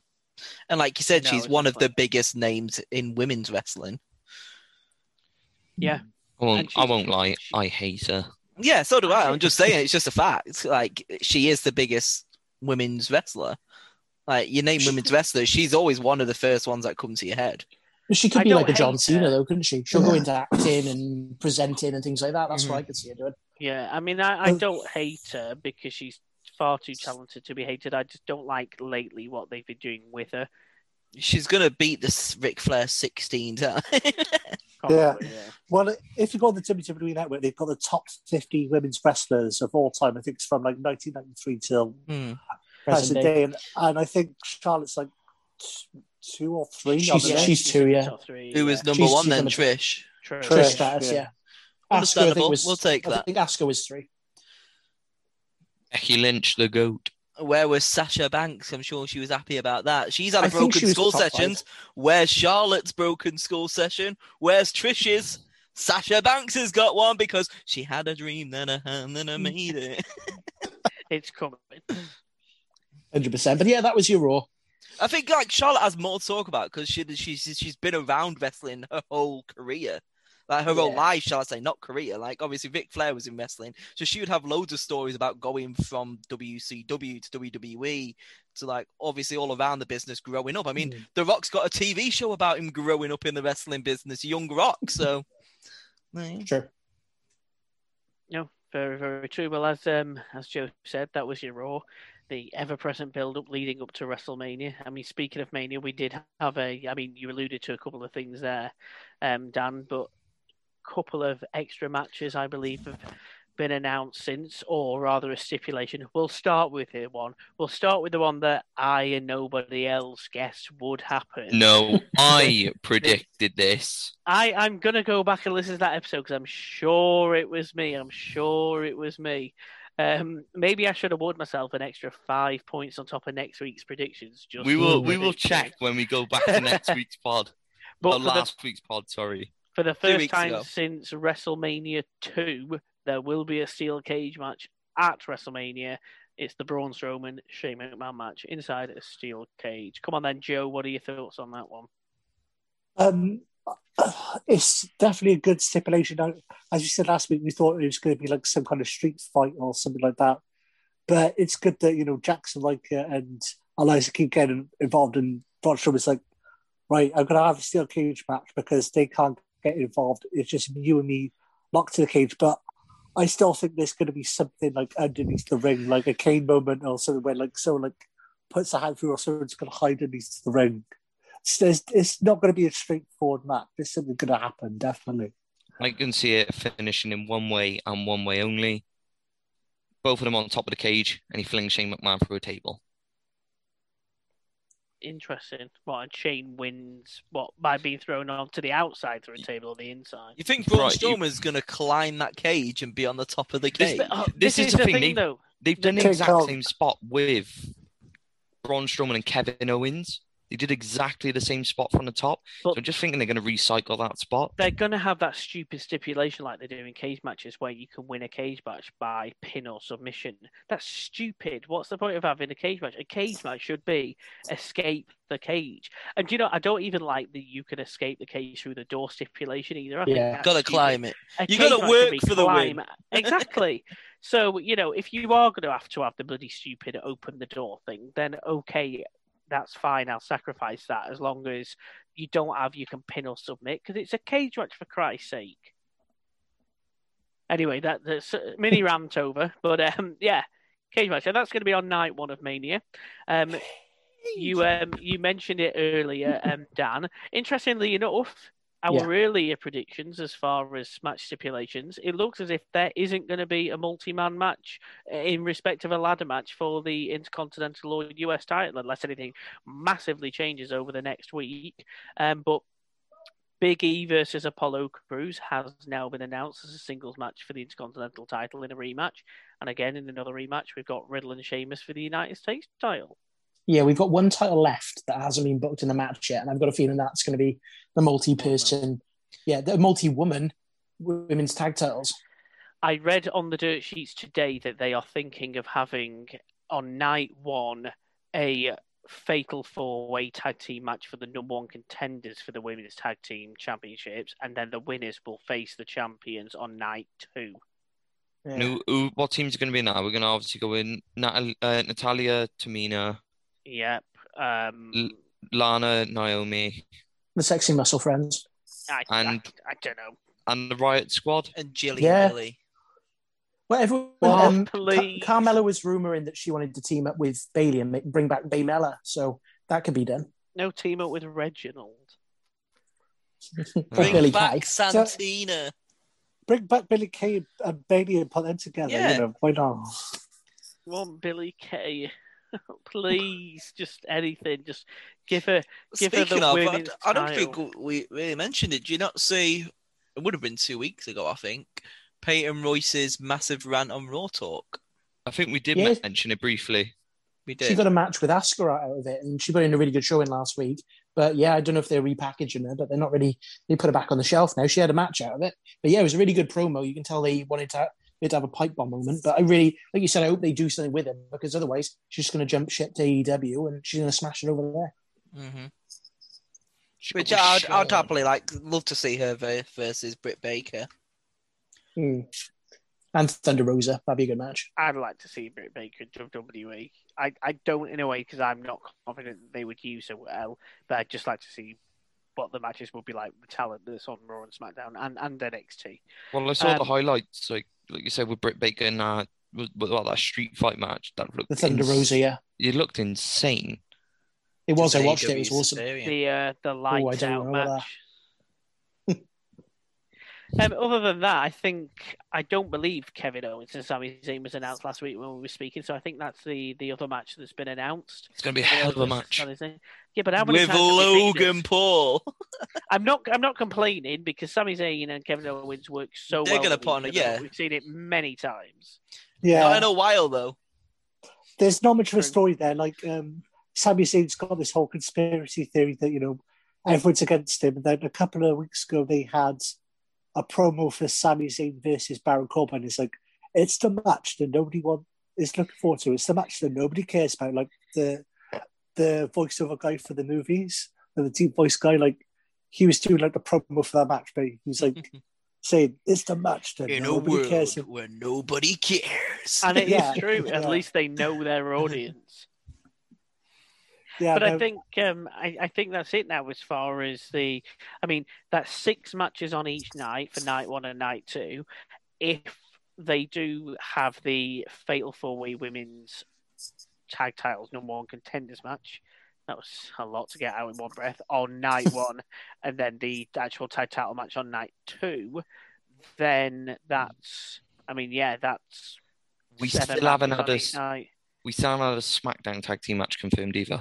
And like you said, no, she's one of the biggest names in women's wrestling. Yeah. I won't, I won't lie, she... I hate her. Yeah, so do I. I'm just saying, it's just a fact. It's like, she is the biggest women's wrestler. Like, you name women's wrestlers, she's always one of the first ones that comes to your head. She could I be like a John Cena, her. though, couldn't she? She'll go into acting and presenting and things like that. That's mm-hmm. what I could see her doing. Yeah, I mean, I, I don't hate her because she's far too talented to be hated. I just don't like lately what they've been doing with her. She's going to beat this Ric Flair sixteen times. Yeah. yeah. Well, if you go on the Timmy Timmy Network, they've got the top fifty women's wrestlers of all time. I think it's from like nineteen ninety-three till mm. present day. day. And, and I think Charlotte's like t- two or three. She's, yeah, she's two, yeah. Three, Who yeah. was number she's, one she's then? Trish. Trish. Trish status, yeah. yeah. Understandable. Asuka, I think, was, we'll take I that. I think Asuka was three. Becky Lynch, the GOAT. Where was Sasha Banks? I'm sure she was happy about that. She's had I broken school sessions. Five. Where's Charlotte's broken school session? Where's Trish's? Sasha Banks has got one because she had a dream, then a hand, then I made it. It's coming. one hundred percent. But yeah, that was your Raw. I think like Charlotte has more to talk about because she, she's, she's been around wrestling her whole career. Like her yeah. whole life, shall I say, not career. Like, obviously, Ric Flair was in wrestling. So she would have loads of stories about going from W C W to W W E to, like, obviously all around the business growing up. I mean, mm. The Rock's got a T V show about him growing up in the wrestling business, Young Rock. So, yeah. Sure. No, very, very true. Well, as um, as Joe said, that was your Raw. The ever-present build-up leading up to WrestleMania. I mean, speaking of Mania, we did have a... I mean, you alluded to a couple of things there, um, Dan, but... couple of extra matches, I believe, have been announced since, or rather a stipulation. We'll start with here one. We'll start with the one that I and nobody else guessed would happen. No, I predicted this. I, I'm going to go back and listen to that episode because I'm sure it was me. I'm sure it was me. Um, maybe I should award myself an extra five points on top of next week's predictions. Just we will, we will check when we go back to next week's pod. But or last the... week's pod, sorry. For the first time ago. Since WrestleMania two, there will be a steel cage match at WrestleMania. It's the Braun Strowman Shane McMahon match inside a steel cage. Come on then, Joe. What are your thoughts on that one? Um, it's definitely a good stipulation. As you said last week, we thought it was going to be like some kind of street fight or something like that. But it's good that, you know, Jackson like uh, and Eliza keep getting involved, and Braun Strowman's like, right, I'm going to have a steel cage match because they can't get involved. It's just you and me locked to the cage. But I still think there's going to be something like underneath the ring, like a Kane moment or something where like someone like puts a hand through or someone's going to hide underneath the ring. So it's not going to be a straightforward match. There's something going to happen, definitely. I can see it finishing in one way and one way only. Both of them on top of the cage, and he flings Shane McMahon through a table. Interesting. What, and Shane wins what by being thrown onto the outside through a table or the inside? You think Braun right, Strowman's you... going to climb that cage and be on the top of the cage? This, uh, this, this is, is the thing, thing they, though. They've done the exact out. same spot with Braun Strowman and Kevin Owens. They did exactly the same spot from the top. But so I'm just thinking they're going to recycle that spot. They're going to have that stupid stipulation like they do in cage matches where you can win a cage match by pin or submission. That's stupid. What's the point of having a cage match? A cage match should be escape the cage. And, you know, I don't even like that you can escape the cage through the door stipulation either. I yeah, think got to climb it. You got to work for the win. Exactly. So, you know, if you are going to have to have the bloody stupid open the door thing, then okay, that's fine, I'll sacrifice that as long as you don't have you can pin or submit because it's a cage match for Christ's sake. Anyway, that, that's a mini rant over. But um, yeah, cage match. And that's going to be on night one of Mania. Um, you um, you mentioned it earlier, um, Dan. Interestingly enough, our yeah. earlier predictions as far as match stipulations, it looks as if there isn't going to be a multi-man match in respect of a ladder match for the Intercontinental or U S title, unless anything massively changes over the next week. Um, but Big E versus Apollo Crews has now been announced as a singles match for the Intercontinental title in a rematch. And again, in another rematch, we've got Riddle and Sheamus for the United States title. Yeah, we've got one title left that hasn't been booked in the match yet, and I've got a feeling that's going to be the multi-person, yeah, the multi-woman women's tag titles. I read on the dirt sheets today that they are thinking of having, on night one, a fatal four-way tag team match for the number one contenders for the women's tag team championships, and then the winners will face the champions on night two. Yeah. No, who, what teams are going to be in that? We're going to obviously go in Natal- uh, Natalia, Tamina... Yep, Um, L- Lana, Naomi. The Sexy Muscle Friends. I, and I, I don't know. And the Riot Squad. And Jilly yeah. Willy. Well, everyone, oh, um, Car- Carmella was rumouring that she wanted to team up with Bayley and make, bring back Baymella, so that could be done. No, team up with Reginald. Bring Billy back Kay. Santina. So, bring back Billy Kay and Bayley and put them together. Yeah. You know, why not? Want Billy Kay? Please, just anything. Just give her. Give Speaking her the of, women's I, I don't title. think we really mentioned it. Do you not see? It would have been two weeks ago, I think. Peyton Royce's massive rant on Raw Talk. I think we did yeah. mention it briefly. We did. She got a match with Asuka out of it, and she put in a really good showing last week. But yeah, I don't know if they're repackaging her, but they're not really. They put her back on the shelf now. She had a match out of it, but yeah, it was a really good promo. You can tell they wanted to, they had to have a pipe bomb moment. But I really, like you said, I hope they do something with him, because otherwise she's just going to jump ship to A E W and she's going to smash it over there. Mm-hmm. Which I'd, sure. I'd happily like love to see her versus Britt Baker. Mm. And Thunder Rosa, that'd be a good match. I'd like to see Britt Baker in W W E. I, I don't in a way, because I'm not confident they would use her well, but I'd just like to see what the matches will be like with the talent that's on Raw and SmackDown and, and N X T. Well, I saw um, the highlights, like like you said, with Britt Baker and uh, with, with, well, that street fight match. That looked the Thunder ins- Rosa, yeah. It looked insane. It was, I watched it, it was awesome. The, uh, the lights Ooh, out match. Um, other than that, I think I don't believe Kevin Owens and Sami Zayn was announced last week when we were speaking, so I think that's the, the other match that's been announced. It's going to be a hell of a match. Yeah, but how many with Logan Paul. I'm not I'm not complaining, because Sami Zayn and Kevin Owens work so They're well. They're going to put on it, yeah. We've seen it many times. Yeah. Not in a while, though. There's not much of a story there. Like, um, Sami Zayn's got this whole conspiracy theory that, you know, everyone's against him, and then a couple of weeks ago they had a promo for Sami Zayn versus Baron Corbin. It's like, it's the match that nobody want, is looking forward to. It's the match that nobody cares about. Like the the voiceover guy for the movies, and the deep voice guy, like he was doing like the promo for that match, but he was like saying, it's the match that in nobody a world cares about. Where nobody cares. And it yeah, is true. Yeah. At least they know their audience. Yeah, but no. I think um, I, I think that's it now as far as the... I mean, that's six matches on each night for night one and night two. If they do have the Fatal four-Way Women's Tag Titles number one contenders match, that was a lot to get out in one breath, on night one, and then the actual tag title match on night two, then that's... I mean, yeah, that's... We still haven't had a... We still haven't had a SmackDown tag team match confirmed either.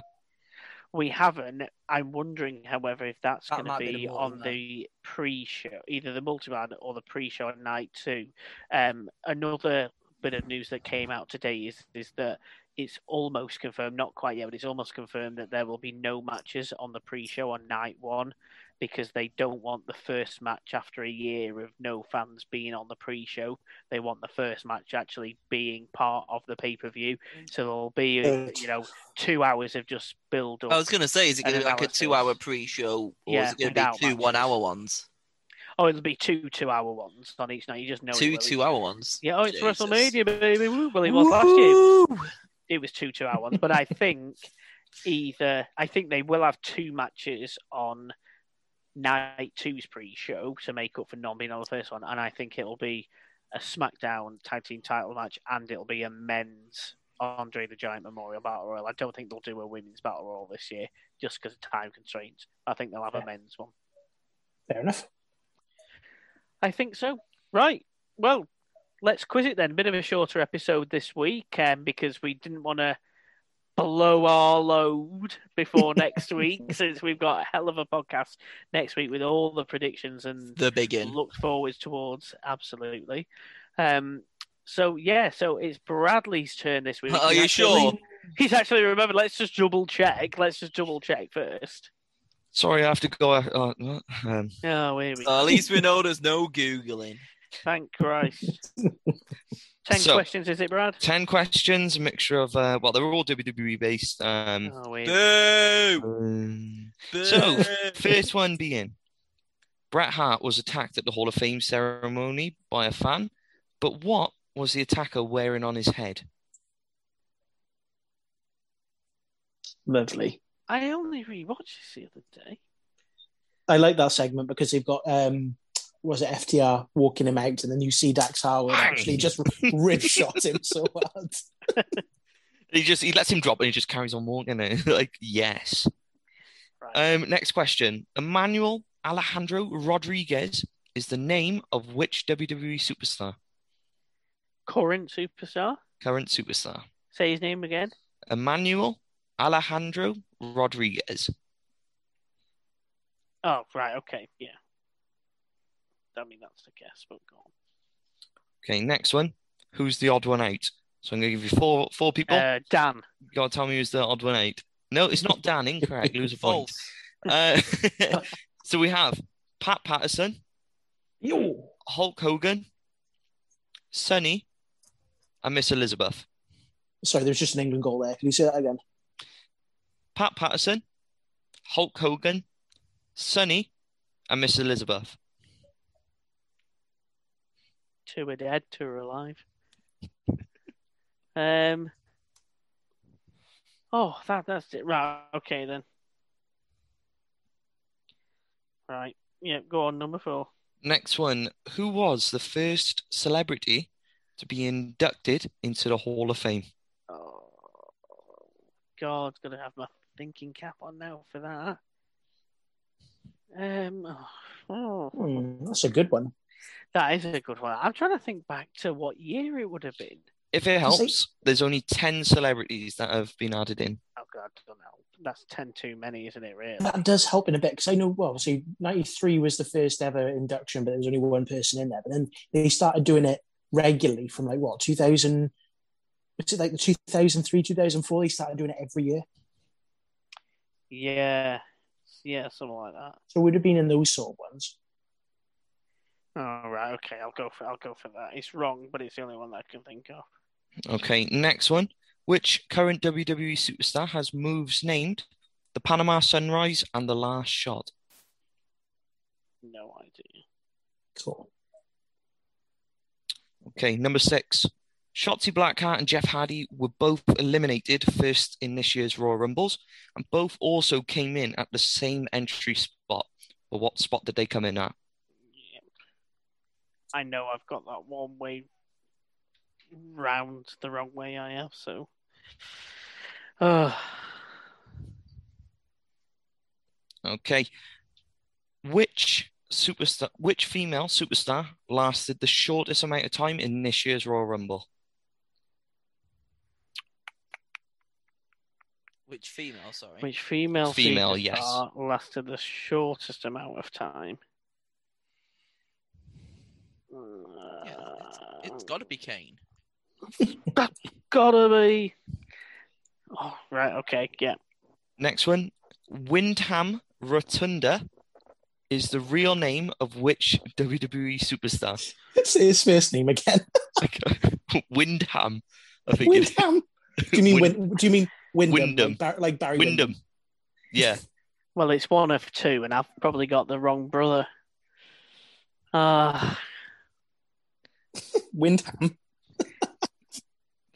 We haven't. I'm wondering, however, if that's that going to be, be the on then. the pre-show, either the multi-man or the pre-show at night two. Um, another bit of news that came out today is is that it's almost confirmed, not quite yet, but it's almost confirmed that there will be no matches on the pre-show on night one, because they don't want the first match after a year of no fans being on the pre-show. They want the first match actually being part of the pay-per-view. So there'll be, you know, two hours of just build-up. I was going to say, is it going to be like a two-hour pre-show, or yeah, is it going to be two matches. one-hour ones? Oh, it'll be two two-hour ones on each night. You just know two two-hour ones? Yeah, oh, it's Jesus. WrestleMania, baby. Woo, well, it was Woo-hoo! last year. It was two two-hour ones. But I think either... I think they will have two matches on... Night two's pre-show to make up for not being on the first one, and I think it'll be a SmackDown tag team title match, and it'll be a men's Andre the Giant Memorial Battle Royal. I don't think they'll do a women's Battle Royal this year, just because of time constraints. I think they'll have yeah. a men's one. Fair enough. I think so. Right. Well, let's quiz it then. Bit of a shorter episode this week, um, because we didn't want to blow our load before next week, since we've got a hell of a podcast next week with all the predictions and the begin looked forward towards. Absolutely. Um, so yeah, so it's Bradley's turn this week. Are he's you actually, sure? He's actually remembered. Let's just double check. Let's just double check first. Sorry, I have to go. Uh, um... Oh, here we go. At least we know there's no Googling. Thank Christ. ten so, questions, is it, Brad? ten questions, a mixture of, uh, well, they're all W W E based. Um, oh, Boo! Um, Boo! So, first one being, Bret Hart was attacked at the Hall of Fame ceremony by a fan, but what was the attacker wearing on his head? Lovely. I only rewatched this the other day. I like that segment because they've got, um, was it F T R walking him out, and then you see Dax Howard actually just rib shot him so hard. He just he lets him drop and he just carries on walking it. Like, yes. Right. Um, next question. Emmanuel Alejandro Rodriguez is the name of which W W E superstar? Current superstar? Current superstar. Say his name again. Emmanuel Alejandro Rodriguez. Oh, right. Okay. Yeah. I mean, that's the guess, but go on. Okay, next one. Who's the odd one out? So I'm going to give you four four people. Uh, Dan. You got to tell me who's the odd one out. No, it's not Dan. Incorrect. Lose a point. Uh, so we have Pat Patterson. Yo. Hulk Hogan. Sonny. And Miss Elizabeth. Sorry, there's just an England goal there. Can you say that again? Pat Patterson. Hulk Hogan. Sonny. And Miss Elizabeth. Two are dead, two are alive. Um. Oh, that that's it. Right, okay then. Right, yeah, go on, number four. Next one. Who was the first celebrity to be inducted into the Hall of Fame? Oh, God, going to have my thinking cap on now for that. Um, oh. Mm, that's a good one. That is a good one. I'm trying to think back to what year it would have been. If it helps, there's only ten celebrities that have been added in. Oh, God, I don't know. That's ten too many, isn't it, really? That does help in a bit, because I know, well, see, ninety-three was the first ever induction, but there was only one person in there. But then they started doing it regularly from, like, what, two thousand? Was it like two thousand three, two thousand four? They started doing it every year. Yeah. Yeah, something like that. So it would have been in those sort of ones. All right, okay, I'll go for I'll go for that. It's wrong, but it's the only one that I can think of. Okay, next one. Which current W W E superstar has moves named the Panama Sunrise and the Last Shot? No idea. Cool. Okay, number six. Shotzi Blackheart and Jeff Hardy were both eliminated first in this year's Royal Rumbles, and both also came in at the same entry spot. But what spot did they come in at? I know I've got that one way round the wrong way I have, so... Uh. Okay. Which superstar, which female superstar lasted the shortest amount of time in this year's Royal Rumble? Which female, sorry? Which female, female superstar yes. lasted the shortest amount of time? Yeah, it's, it's got to be Kane. That's got to be. Oh, right, okay, yeah. Next one. Wyndham Rotunda is the real name of which W W E superstar? Say his first name again. Wyndham. I think Wyndham. Do you mean Wynd- Do you mean Wyndham? Wyndham. Like, Bar- like Barry Wyndham. Wyndham. Yeah. Well, it's one of two, and I've probably got the wrong brother. Ah. Uh... Wyndham.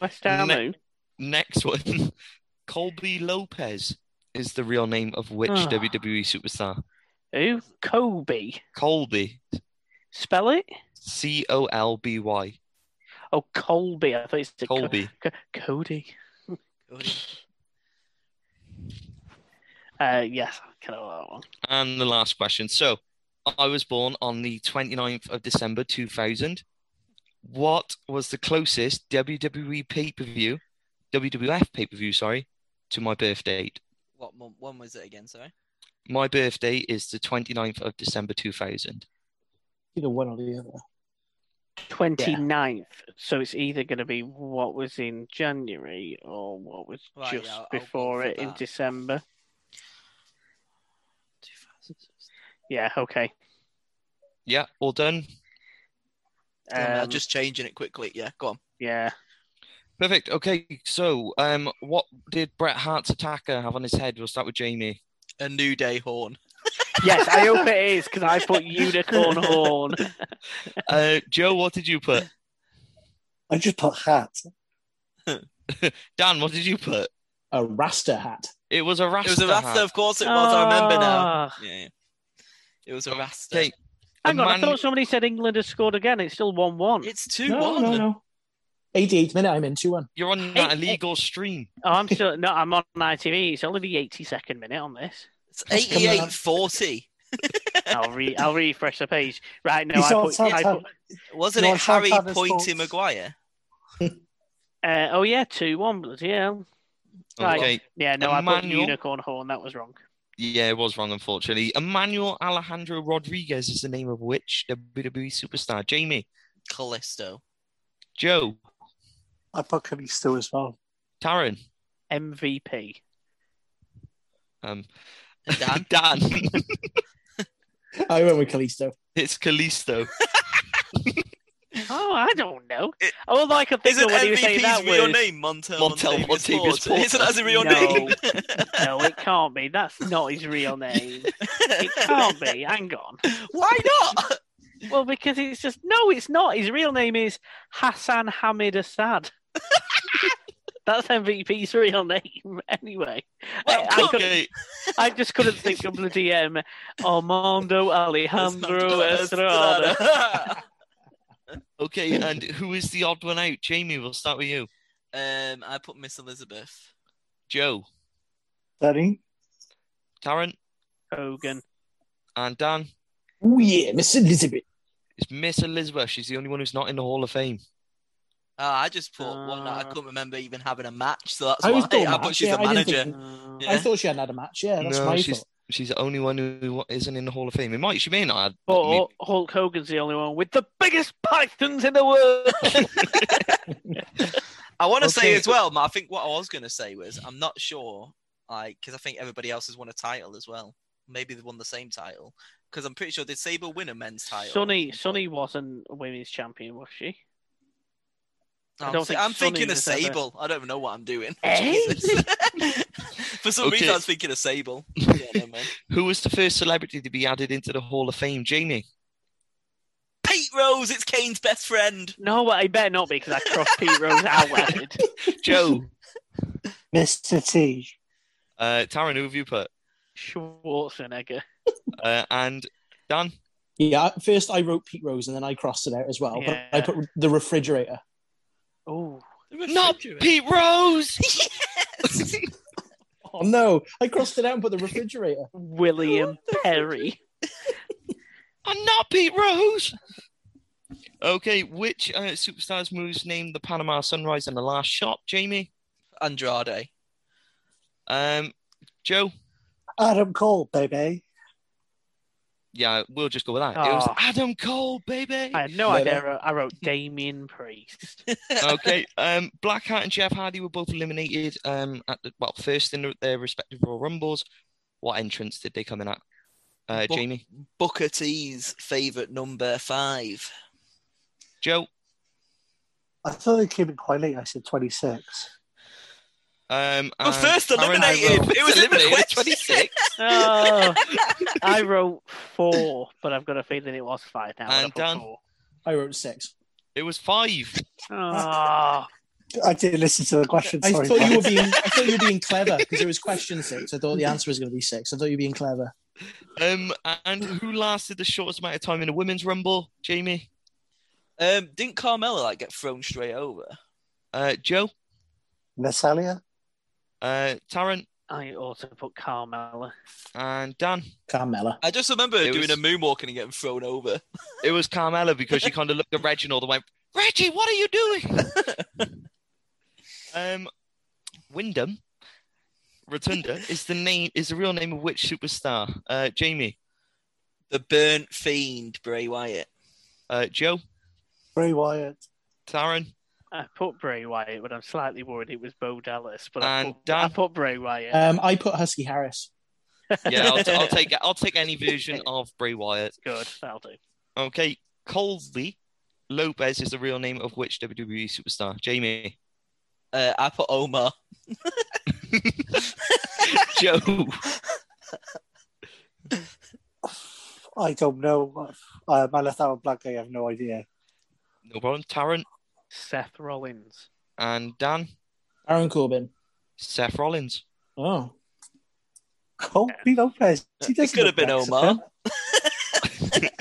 West Ham. Ne- next one. Colby Lopez is the real name of which oh. W W E superstar? Who? Colby. Colby. Spell it? C O L B Y. Oh, Colby. I thought it's Colby. Co- Co- Cody. Cody. Uh, yes, I can have that one. And the last question. So, I was born on the twenty-ninth of December two thousand. What was the closest W W E pay-per-view, W W F pay-per-view, sorry, to my birth date? What month, when was it again, sorry? My birth date is the twenty-ninth of December two thousand. Either one or the other. twenty-ninth. Yeah. So it's either going to be what was in January or what was right, just yeah, I'll, before I'll it that. in December. Yeah, okay. Yeah, all done. Um, just changing it quickly. Yeah, go on. Yeah. Perfect. Okay, so um, what did Bret Hart's attacker have on his head? We'll start with Jamie. A New Day horn. Yes, I hope it is, because I put unicorn horn. uh, Joe, what did you put? I just put hat. Dan, what did you put? A Rasta hat. It was a Rasta. It was a Rasta, hat. Of course it was. Oh. I remember now. Yeah, yeah. It was a Rasta. Okay. Hang on, man... I thought somebody said England has scored again. It's still one one. It's two one. No, no, no. eighty-eighth minute, I'm in two one. You're on that eight, illegal eight. Stream. Oh, I'm sure. No, I'm on I T V. It's only the eighty-second minute on this. It's eighty-eight forty. I'll re I'll refresh the page. Right now, I put, I put wasn't it Harry Pointy Maguire? uh, oh yeah, two one bloody hell. Right. Okay. Yeah, no, Emmanuel... I put unicorn horn. That was wrong. Yeah, it was wrong, unfortunately. Emmanuel Alejandro Rodriguez is the name of which W W E superstar? Jamie. Callisto. Joe. I put Callisto as well. Taryn. M V P. Um. Dan. Dan. I went with Callisto. It's Callisto. Oh, I don't know. It, All I could think of when he was saying that was... Isn't M V P's real name Montel Montavious Montavious Montavious Porter? Isn't that his real no. name? No, it can't be. That's not his real name. It can't be. Hang on. Why not? Well, because it's just... No, it's not. His real name is Hassan Hamid Assad. That's M V P's real name, anyway. Well, I, I, I just couldn't think of bloody um, Armando Alejandro Estrada. Okay, and who is the odd one out? Jamie, we'll start with you. Um, I put Miss Elizabeth. Joe. Danny. Tarrant. Hogan. And Dan. Oh, yeah, Miss Elizabeth. It's Miss Elizabeth. She's the only one who's not in the Hall of Fame. Oh, I just put uh, one that I couldn't remember even having a match, so that's I why I, I thought she's yeah, a manager. I, think, yeah. I thought she hadn't had a match, yeah, that's no, my she's, thought. She's the only one who isn't in the Hall of Fame. It might, she may not. But maybe... Hulk Hogan's the only one with the biggest pythons in the world. I want to okay. say as well, I think what I was going to say was, I'm not sure, like, because I think everybody else has won a title as well. Maybe they won the same title, because I'm pretty sure did Sabre win a men's title? Sunny, Sunny wasn't a women's champion, was she? I don't I'm, think I'm thinking of Sable. Ever... I don't even know what I'm doing. Eh? For some okay. reason, I was thinking of Sable. Yeah, no, man. Who was the first celebrity to be added into the Hall of Fame? Jamie? Pete Rose. It's Kane's best friend. No, I better not be because I crossed Pete Rose out. Added. Joe. Mister T. Uh, Taryn, who have you put? Schwarzenegger. Uh, and Dan? Yeah, first I wrote Pete Rose and then I crossed it out as well. Yeah. But I put the refrigerator. Oh, not Pete Rose! Yes! Oh, no. I crossed it out and put the refrigerator. William oh, Perry. I'm not Pete Rose! Okay, which uh, superstar's moves named the Panama Sunrise and the Last Shot, Jamie? Andrade. Um, Joe? Adam Cole, baby. Yeah, we'll just go with that. Oh. It was Adam Cole, baby. I had no Maybe. idea. I wrote Damien Priest. Okay. Um, Blackheart and Jeff Hardy were both eliminated um, at the, well, first in their respective Royal Rumbles. What entrance did they come in at, uh, Bu- Jamie? Booker T's favourite number five. Joe? I thought they came in quite late. I said twenty-six. Um, well, first eliminated. Wrote, it was eliminated at twenty-six. Oh, I wrote four, but I've got a feeling it was five now. And I, Dan, four. I wrote six. It was five. Oh. I didn't listen to the question. I, sorry, thought, you were being, I thought you were being clever because it was question six. I thought the answer was going to be six. I thought you were being clever. Um, and who lasted the shortest amount of time in a women's rumble? Jamie? Um, didn't Carmella like get thrown straight over? Uh, Joe? Natalia. Uh, Tarrant. I also put Carmella. And Dan. Carmella. I just remember it doing was... a moonwalking and getting thrown over. It was Carmella because she kind of looked at Reginald and went, Reggie, what are you doing? um, Wyndham Rotunda is the name is the real name of which superstar? Uh, Jamie. The Burnt Fiend, Bray Wyatt. Uh, Joe. Bray Wyatt. Tarrant. I put Bray Wyatt, but I'm slightly worried it was Bo Dallas. But I put, Dan, I put Bray Wyatt. Um, I put Husky Harris. Yeah, I'll, t- I'll take I'll take any version of Bray Wyatt. Good, that'll do. Okay, Colby Lopez is the real name of which W W E superstar? Jamie. Uh, I put Omar. Joe. I don't know. Uh, my left arm black. I have no idea. No problem. Tarrant. Seth Rollins. And Dan? Baron Corbin. Seth Rollins. Oh. Colby yeah. Lopez. He it could have been Omar.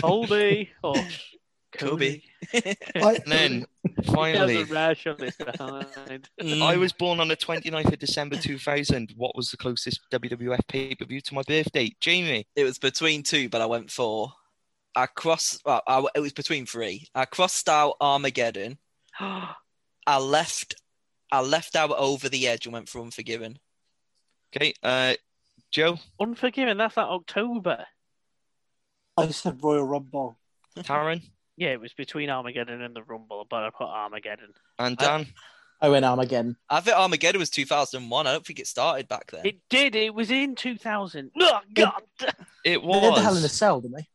Colby or Kobe. Kobe. I, and then finally, behind. I was born on the twenty-ninth of December two thousand. What was the closest W W F pay-per-view to my birth date? Jamie? It was between two, but I went for. I crossed, well, I, it was between three. I crossed out Armageddon. I left I left out Over the Edge and went for Unforgiven. Okay, uh, Joe? Unforgiven, that's that October. I said Royal Rumble. Taryn? Yeah, it was between Armageddon and the Rumble, but I put Armageddon. And Dan? I, I went Armageddon. I think Armageddon was two thousand one. I don't think it started back then. It did. It was in two thousand. Oh, God! It, it was. They did the Hell in a Cell, didn't they?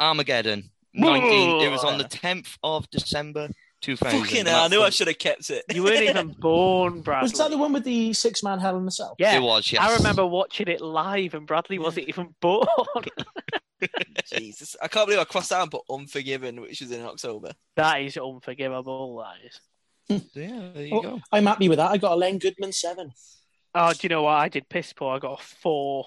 Armageddon. nineteen, it was on the tenth of December two thousand. Fucking hell, I knew I should have kept it. You weren't even born, Bradley. Was that the one with the six-man Hell in a Cell? Yeah. It was, yes. I remember watching it live and Bradley wasn't even born. Jesus. I can't believe I crossed out and put Unforgiven, which is in October. That is unforgivable, that is. Yeah, there you oh, go. I'm happy with that. I got a Len Goodman seven. Oh, do you know what? I did piss poor. I got a four.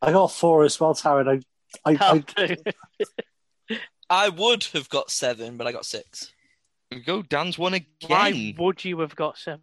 I got a four as well, Taryn. I I, I, I would have got seven, but I got six. There you go, Dan's one again. Why would you have got seven?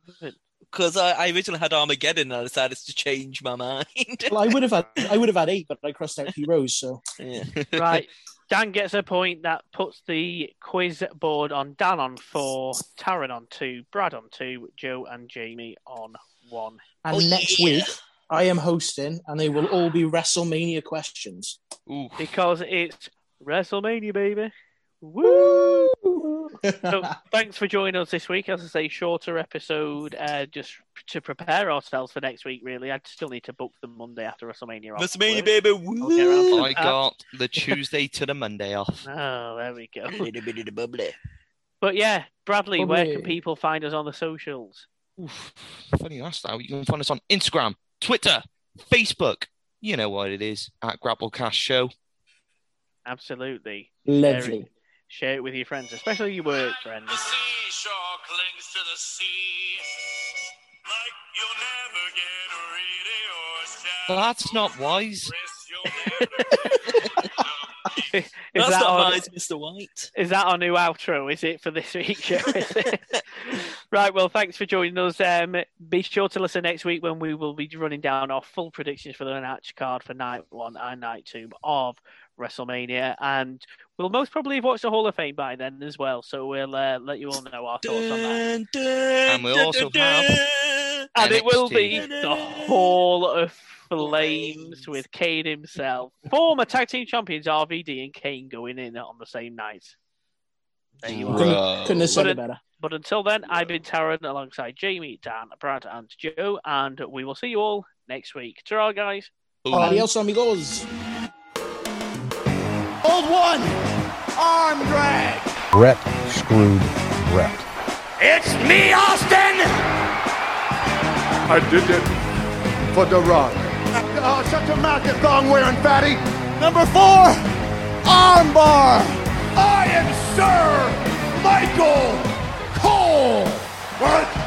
Because I, I originally had Armageddon, and I decided to change my mind. Well, I would have had, I would have had eight, but I crossed out Heroes. So yeah. Right, Dan gets a point. That puts the quiz board on Dan on four, Taryn on two, Brad on two, Joe and Jamie on one. And oh, next yeah. week. I am hosting, and they will all be WrestleMania questions. Ooh. Because it's WrestleMania, baby. Woo! So, thanks for joining us this week. As I say, shorter episode uh, just to prepare ourselves for next week, really. I still need to book the Monday after WrestleMania. Off WrestleMania, baby. Woo! I got the Tuesday to the Monday off. Oh, there we go. A little bit of the bubbly. But yeah, Bradley, bubbly. Where can people find us on the socials? Oof. Funny you asked that. You can find us on Instagram, Twitter, Facebook, you know what it is, at Grapplecast Show. Absolutely. Lovely. Share it, share it with your friends, especially your work friends. The seashore clings to the sea like you'll never get ready or sad. Well, that's not wise. is that's that not wise, Mister White. Is that our new outro, is it, for this week's show? Right, well, thanks for joining us. Um, be sure to listen next week when we will be running down our full predictions for the match card for night one and night two of WrestleMania. And we'll most probably have watched the Hall of Fame by then as well. So we'll uh, let you all know our thoughts on that. And we'll also have... And N X T. It will be the Hall of Flames with Kane himself. Former tag team champions R V D and Kane going in on the same night. There you are. Couldn't, couldn't have said it better. But until then, I've been Taryn alongside Jamie, Dan, Brad, and Joe, and we will see you all next week. Ta-ra, guys. Adios, amigos. Old one, arm drag. Brett screwed Brett. It's me, Austin. I did it for the Rock. Oh, shut your mouth, you thong-wearing fatty. Number four, arm bar. I am Sir Michael Cole. What?